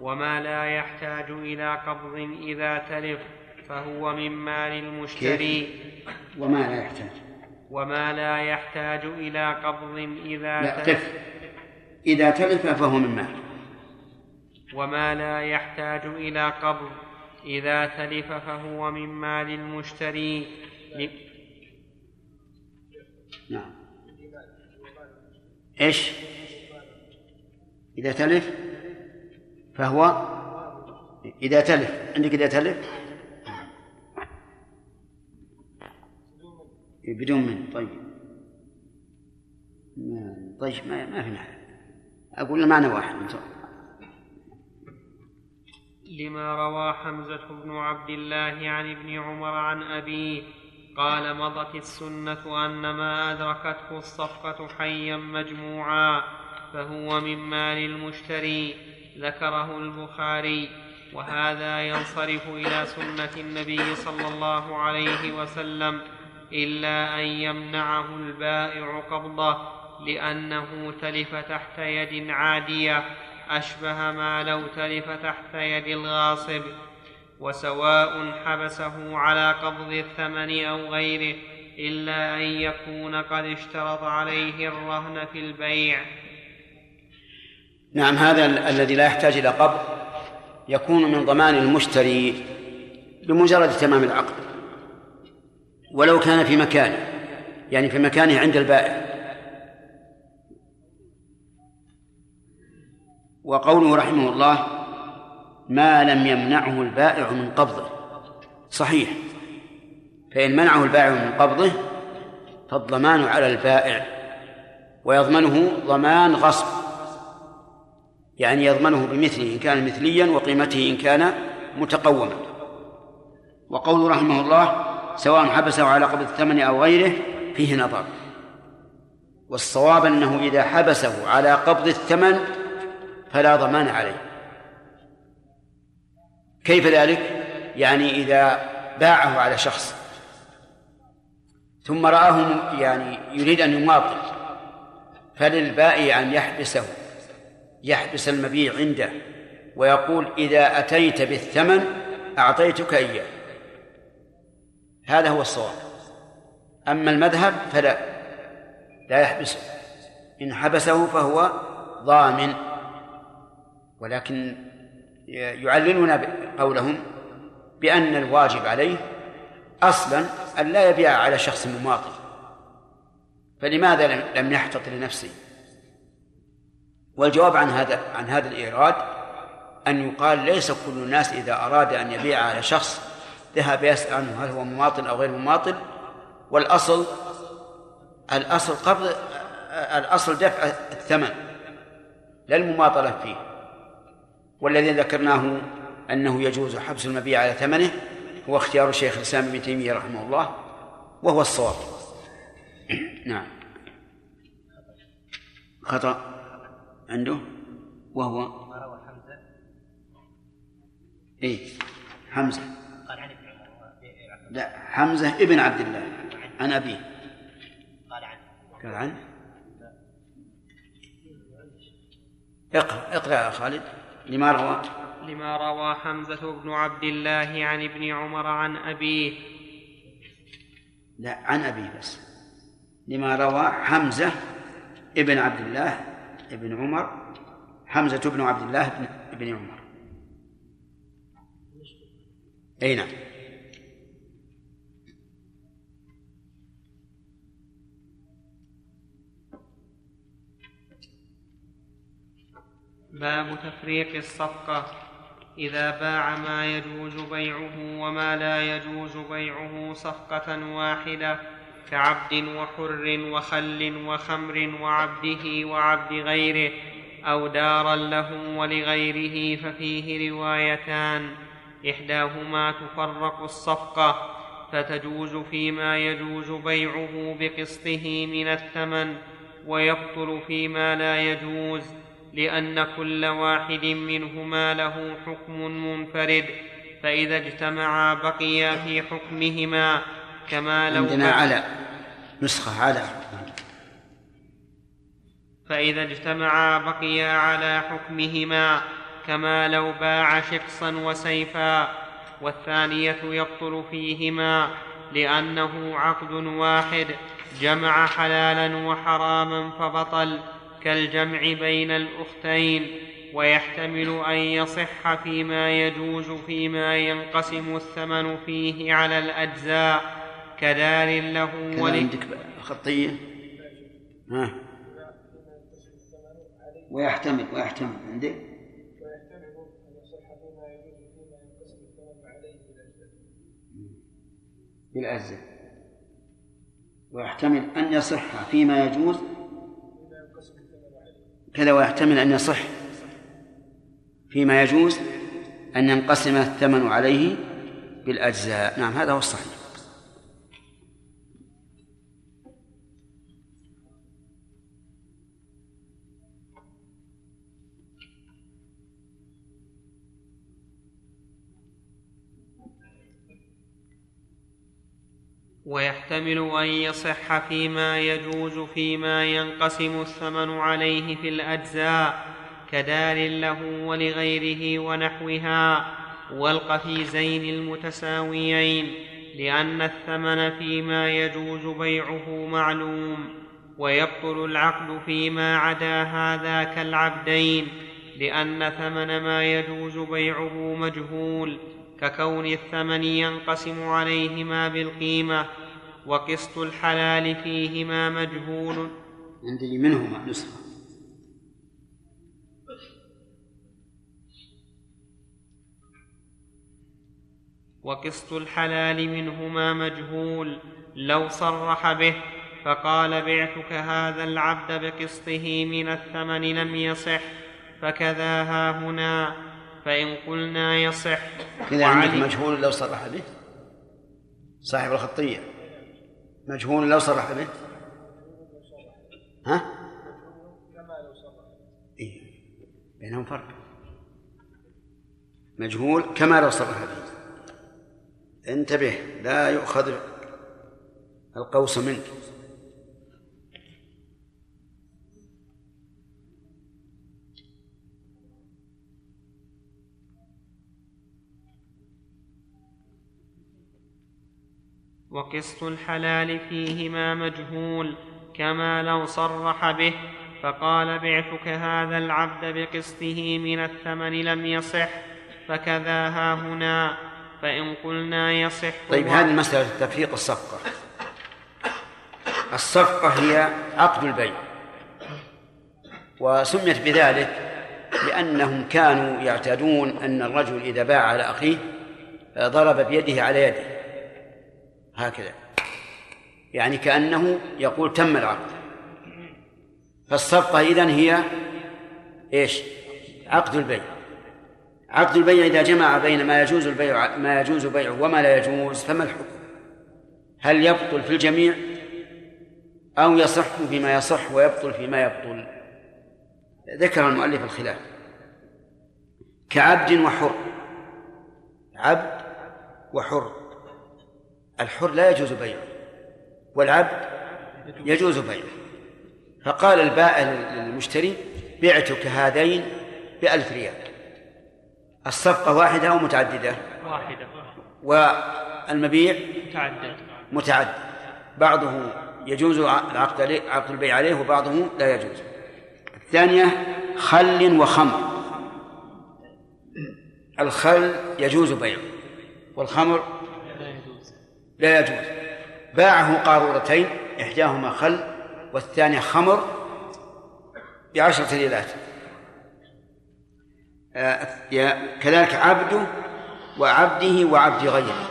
وما لا يحتاج إلى قبض إذا تلف فهو من مال المشتري. وما لا يحتاج إلى قبض إذا تلف فهو من مال. وما لا يحتاج إلى قبض إذا تلف فهو من مال المشتري. نعم. إيش إذا تلف فهو إذا تلف عندك إذا تلف بدون من طيب ما في معنى أقول المعنى واحد. لما روى حمزة بن عبد الله عن ابن عمر عن أبيه قال مضت السنة أن ما أدركته الصفقة حيا مجموعا فهو من مال المشتري ذكره البخاري. وهذا ينصرف إلى سنة النبي صلى الله عليه وسلم إلا أن يمنعه البائع قبضه لأنه تلف تحت يد عادية أشبه ما لو تلف تحت يد الغاصب. وسواء حبسه على قبض الثمن أو غيره إلا أن يكون قد اشترط عليه الرهن في البيع. نعم. هذا الذي لا يحتاج إلى قبض يكون من ضمان المشتري بمجرد تمام العقد ولو كان في مكانه، يعني في مكانه عند البائع. وقوله رحمه الله ما لم يمنعه البائع من قبضه صحيح، فإن منعه البائع من قبضه فالضمان على البائع ويضمنه ضمان غصب، يعني يضمنه بمثله إن كان مثليا وقيمته إن كان متقوما. وقوله رحمه الله سواء حبسه على قبض الثمن أو غيره فيه نظر، والصواب أنه إذا حبسه على قبض الثمن فلا ضمان عليه. كيف ذلك؟ يعني إذا باعه على شخص ثم رآه يعني يريد أن يماطل فللبائع أن يحبس المبيع عنده ويقول إذا أتيت بالثمن أعطيتك إياه. هذا هو الصواب. أما المذهب فلا يحبسه، إن حبسه فهو ضامن. ولكن يعللون قولهم بأن الواجب عليه أصلاً أن لا يبيع على شخص مماطل، فلماذا لم يحتط لنفسه؟ والجواب عن هذا الإيراد أن يقال ليس كل الناس إذا أراد أن يبيع على شخص ذهب يسأل عنه هل هو مماطل أو غير مماطل، والأصل الأصل دفع الثمن لا المماطلة فيه. والذي ذكرناه أنه يجوز حبس المبيع على ثمنه هو اختيار شيخ الإسلام ابن تيمية رحمه الله وهو الصواب. نعم. خطأ عنده وهو حمزة. لا، حمزة ابن عبد الله عن أبيه قال عنه. اقرأ يا خالد. لما روى حمزة بن عبد الله عن ابن عمر عن أبيه. لا، عن أبيه بس. لما روى حمزة ابن عبد الله ابن عمر. حمزة بن عبد الله ابن عمر. أي نعم. باب تفريق الصفقة. إذا باع ما يجوز بيعه وما لا يجوز بيعه صفقة واحدة كعبد وحر وخل وخمر وعبده وعبد غيره أو دارا له ولغيره ففيه روايتان، إحداهما تفرق الصفقة فتجوز فيما يجوز بيعه بقسطه من الثمن ويبطل فيما لا يجوز، لأن كل واحد منهما له حكم منفرد، فإذا اجتمعا بقيا في حكمهما كما لو فإذا اجتمعا بقيا على حكمهما كما لو باع شقصا وسيفا. والثانية يبطل فيهما لأنه عقد واحد جمع حلالا وحراما فبطل كالجمع بين الأختين، ويحتمل أن يصح فيما يجوز فيما ينقسم الثمن فيه على الأجزاء كدال له عندك خطية ويحتمل عندك بالأجزاء ويحتمل أن يصح فيما يجوز كذا، ويحتمل أن يصح فيما يجوز أن ينقسم الثمن عليه بالأجزاء. نعم هذا هو الصحيح. ويحتمل أن يصح فيما يجوز فيما ينقسم الثمن عليه في الأجزاء كدال له ولغيره ونحوها، والقفيزين المتساويين لأن الثمن فيما يجوز بيعه معلوم، ويبطل العقد فيما عدا هذا كالعبدين لأن ثمن ما يجوز بيعه مجهول، ككون الثمن ينقسم عليهما بالقيمة، وقسط الحلال فيهما مجهول. عندي منهما نسخة وقسط الحلال منهما مجهول لو صرح به فقال بعتك هذا العبد بقسطه من الثمن لم يصح، فكذا هاهنا. فإن قلنا يصح كذا عندك مجهول لو صرح به صاحب الخطية، مجهول لو صرح به بينهم فرق، مجهول كما لو صرح به. انتبه لا يؤخذ القوس منك. وقسط الحلال فيهما مجهول كما لو صرح به فقال بعتك هذا العبد بقسطه من الثمن لم يصح، فكذا هاهنا. فإن قلنا يصح. طيب هذه المسألة تفريق الصفقة. الصفقة هي عقد البيع، وسميت بذلك لأنهم كانوا يعتادون أن الرجل إذا باع على أخيه ضرب بيده على يده هكذا، يعني كأنه يقول تم العقد. فالصفقة إذن هي إيش؟ عقد البيع. عقد البيع إذا جمع بين ما يجوز بيعه وما لا يجوز فما الحكم؟ هل يبطل في الجميع أو يصح فيما يصح ويبطل فيما يبطل؟ ذكر المؤلف الخلاف كعبد وحر. عبد وحر، الحر لا يجوز بيعه والعبد يجوز بيعه، فقال البائع للمشتري بعتك هذين ب1,000 ريال. الصفقة واحدة أو متعددة؟ واحدة. والمبيع متعدد، بعضه يجوز عقد البيع عليه وبعضه لا يجوز. الثانية خل وخمر. الخل يجوز بيعه والخمر لا يجوز. باعه قارورتين إحداهما خل والثانية خمر ب10 ليرات. كذلك عبده وعبده وعبد غيره،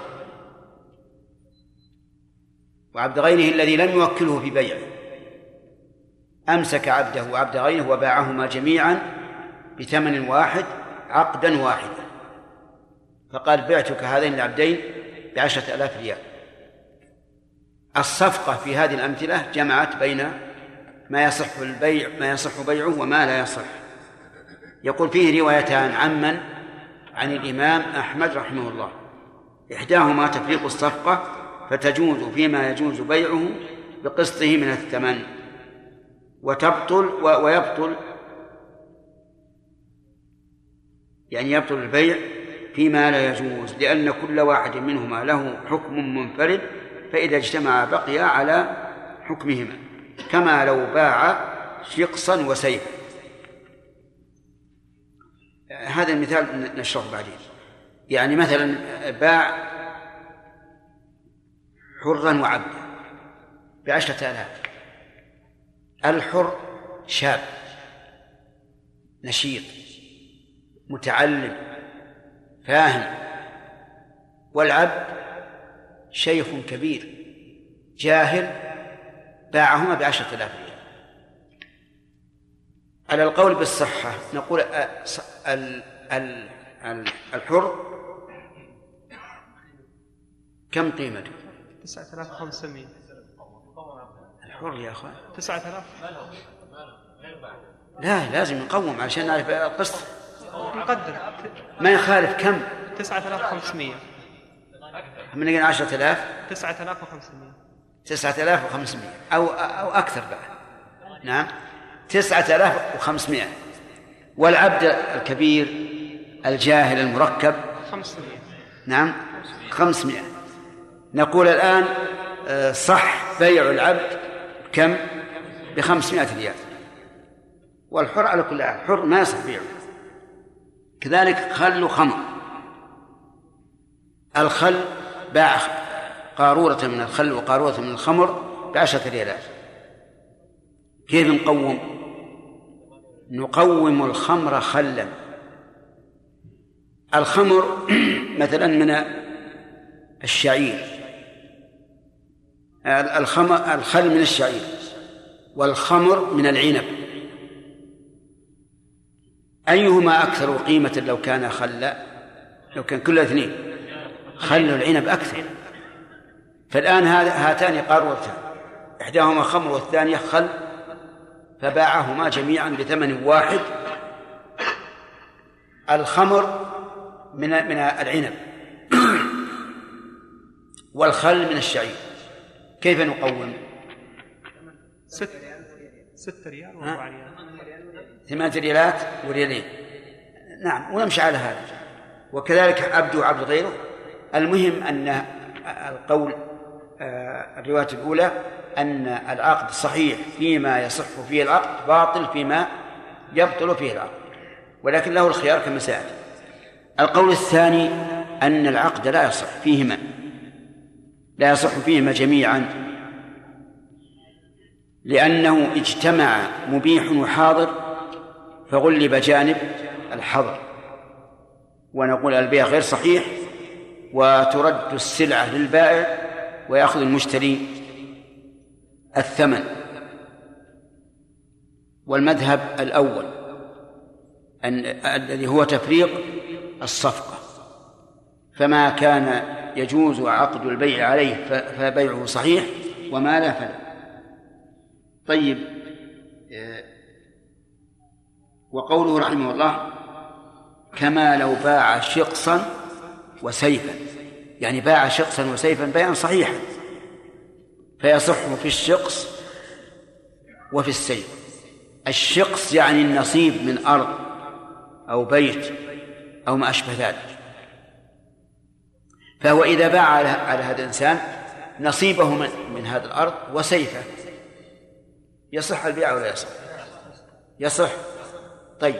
وعبد غيره الذي لم يوكله في بيعه، أمسك عبده وعبد غيره وباعهما جميعا بثمن واحد عقدا واحدا، فقال بعتك هذين العبدين ب10,000 ريال. الصفقة في هذه الأمثلة جمعت بين ما يصح بيعه وما لا يصح. يقول فيه روايتان عمن عن الإمام أحمد رحمه الله، إحداهما تفريق الصفقة فتجوز فيما يجوز بيعه بقسطه من الثمن، ويبطل يعني يبطل البيع فيما لا يجوز، لأن كل واحد منهما له حكم منفرد فإذا اجتمع بقيا على حكمهما، كما لو باع شقصا وسيفا. هذا المثال نشرحه بعدين. يعني مثلا باع حرا وعبدا ب10,000. الحر شاب نشيط متعلم فاهم، والعبد شيخ كبير جاهل، باعهما ب10,000 ريال. على القول بالصحة نقول الحر كم قيمته؟ 9,500. الحر يا أخوان 9,000. لا لازم نقوم عشان نعرف القسط، نقدر ما يخالف كم؟ 9,500. من يجي 10,000 9,500 9,500 أو أكثر بعد. نعم 9,500. والعبد الكبير الجاهل المركب 500. نعم 500. نقول الآن صح بيع العبد كم؟ ب500 ريال. والحر على كل حال حر ما يصح بيعه. كذلك خل خمر، الخل باع قارورة من الخل وقارورة من الخمر ب10 ريالات. كيف نقوم؟ نقوم الخمر خلا. الخمر مثلا من الشعير، الخل من الشعير والخمر من العنب، أيهما أكثر قيمة لو كان خلا؟ لو كان كل اثنين خل العنب أكثر. فالآن هاتان قارورتان إحداهما خمر والثانية خل، فباعهما جميعا بثمن واحد. الخمر من العنب والخل من الشعير. كيف نقوم؟ 6 ريال و4 ريال 8 ريالات وريالين. نعم ونمشي على هذا. وكذلك عبد وعبد غيره. المهم أن القول الرواية الأولى أن العقد صحيح فيما يصح فيه العقد، باطل فيما يبطل فيه العقد، ولكن له الخيار كما سيأتي. القول الثاني أن العقد لا يصح فيهما، لا يصح فيهما جميعا، لأنه اجتمع مبيح وحاضر فغلب جانب الحظر، ونقول البيع غير صحيح، وترد السلعة للبائع ويأخذ المشتري الثمن. والمذهب الأول الذي هو تفريق الصفقة، فما كان يجوز عقد البيع عليه فبيعه صحيح وما لا فلا. طيب، وقوله رحمه الله كما لو باع شقصا وسيفا، يعني باع شقصا وسيفا بيعا صحيحا، فيصح في الشقص وفي السيف. الشقص يعني النصيب من أرض أو بيت أو ما أشبه ذلك، فهو إذا باع على هذا الإنسان نصيبه من هذا الأرض وسيفه، يصح البيع ولا يصح؟ يصح. طيب،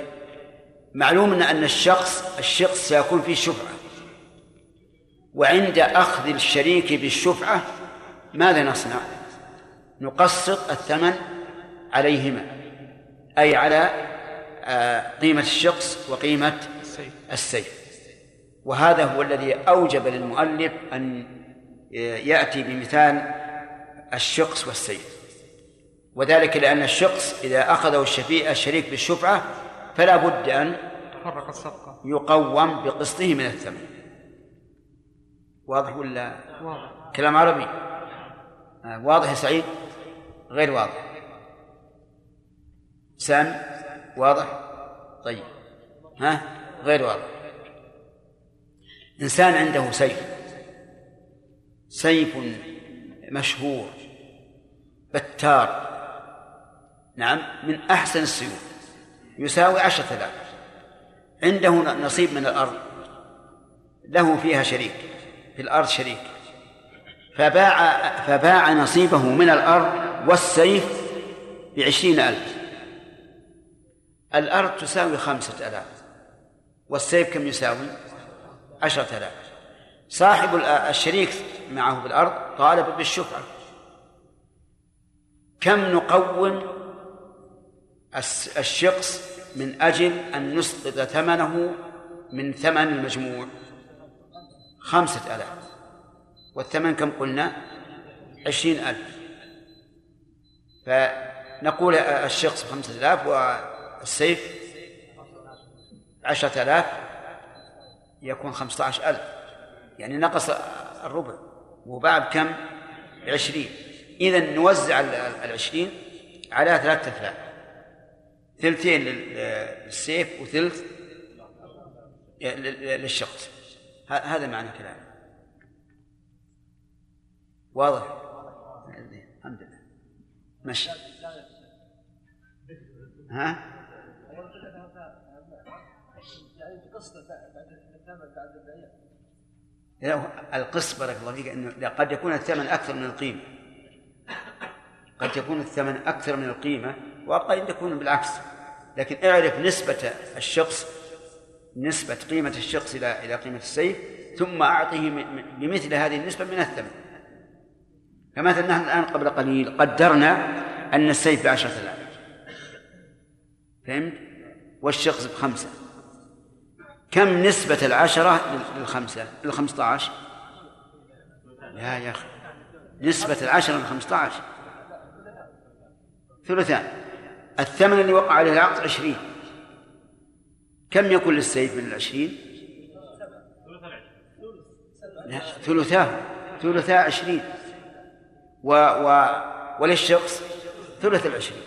معلوم أن الشقص سيكون فيه شفعة، وعند أخذ الشريك بالشفعة ماذا نصنع؟ نقسط الثمن عليهما، أي على قيمة الشقص وقيمة السيف. وهذا هو الذي أوجب للمؤلف أن يأتي بمثال الشقص والسيف، وذلك لأن الشقص إذا أخذه الشريك بالشفعة فلا بد أن يقوم بقسطه من الثمن. واضح ولا كلام عربي؟ واضح يا سعيد؟ غير واضح سام؟ واضح؟ طيب، ها غير واضح. إنسان عنده سيف مشهور بتار، نعم، من أحسن السيوف، يساوي 10,000. عنده نصيب من الأرض، له فيها شريك، في الأرض شريك، فباع نصيبه من الأرض والسيف ب20,000. الأرض تساوي 5,000 والسيف كم يساوي؟ 10,000. صاحب الشريك معه بالأرض طالب بالشفعة. كم نقوم الشخص من أجل أن نسقط ثمنه من ثمن المجموع؟ 5,000، والثمن كم قلنا؟ 20,000. فنقول الشخص 5,000 والسيف 10,000، يكون 15,000، يعني نقص الربع. وباع بكم؟ 20. إذن نوزع 20 على 3 أثلاث، 2 للسيف و3 للشخص. هذا معنى كلامه. واضح؟ الحمد لله. ماشي. ها؟ القسط بارك الله فيك، إنه قد يكون الثمن أكثر من القيمة، قد يكون الثمن أكثر من القيمة، وقد يكون بالعكس. لكن اعرف نسبة الشخص، نسبة قيمة الشخص إلى قيمة السيف، ثم أعطيه بمثل هذه النسبة من الثمن. فمثلا نحن الآن قبل قليل قدرنا أن السيف ب10,000، فهمت؟ والشخص ب5. كم نسبة 10 ل15؟ لا يا أخي، نسبة 10 ل15 ثلثان. الثمن اللي وقع عليه العقد 20، كم يكون للسيف من 20؟ ثلثاه 20، وللشخص ثلث 20.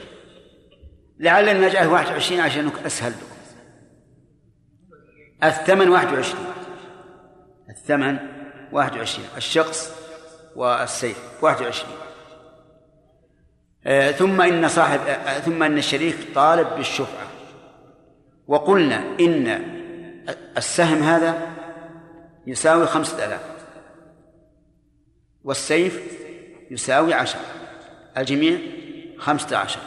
لعلنا نجعله 21 عشان أسهل لكم. الثمن 21، الثمن 21، الشخص والسيف 21. ثم إن الشريك طالب بالشفعة. وقلنا إن السهم هذا يساوي 5,000 والسيف يساوي 10، الجميع 15.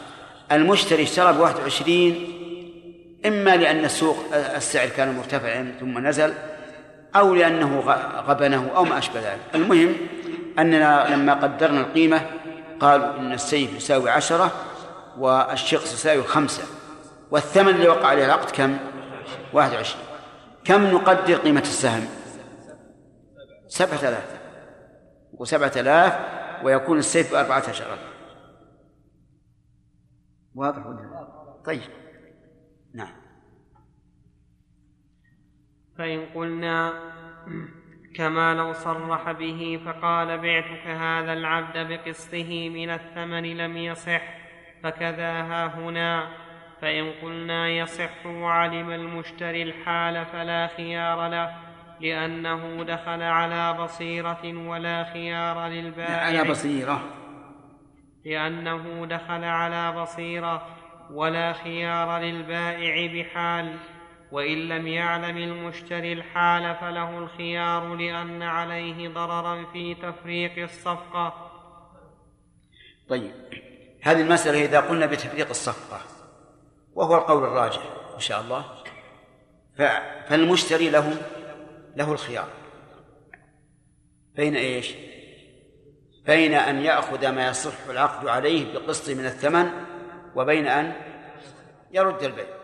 المشتري اشترى ب21، إما لأن السوق السعر كان مرتفعا ثم نزل، أو لأنه غبنه أو ما أشبه ذلك. المهم أننا لما قدرنا القيمة قالوا إن السيف يساوي 10 والشخص يساوي 5، والثمن اللي وقع عليه العقد كم؟ 21. كم نقدر قيمة السهم؟ 7,000 و7,000، ويكون السيف 14. واضح ولا؟ طيب، نعم. فإن قلنا كما لو صرح به فقال بعتك هذا العبد بقسطه من الثمن لم يصح، فكذا هاهنا. فإن قلنا يصح وعلم المشتري الحال فلا خيار له، لأنه دخل على بصيرة ولا خيار للبائع. على بصيرة، لأنه دخل على بصيرة ولا خيار للبائع بحال. وإن لم يعلم المشتري الحال فله الخيار، لأن عليه ضررا في تفريق الصفقة. طيب، هذه المسألة إذا قلنا بتفريق الصفقة، وهو القول الراجح إن شاء الله، فالمشتري له الخيار بين ايش؟ بين ان ياخذ ما يصح العقد عليه بقسط من الثمن، وبين ان يرد البيع.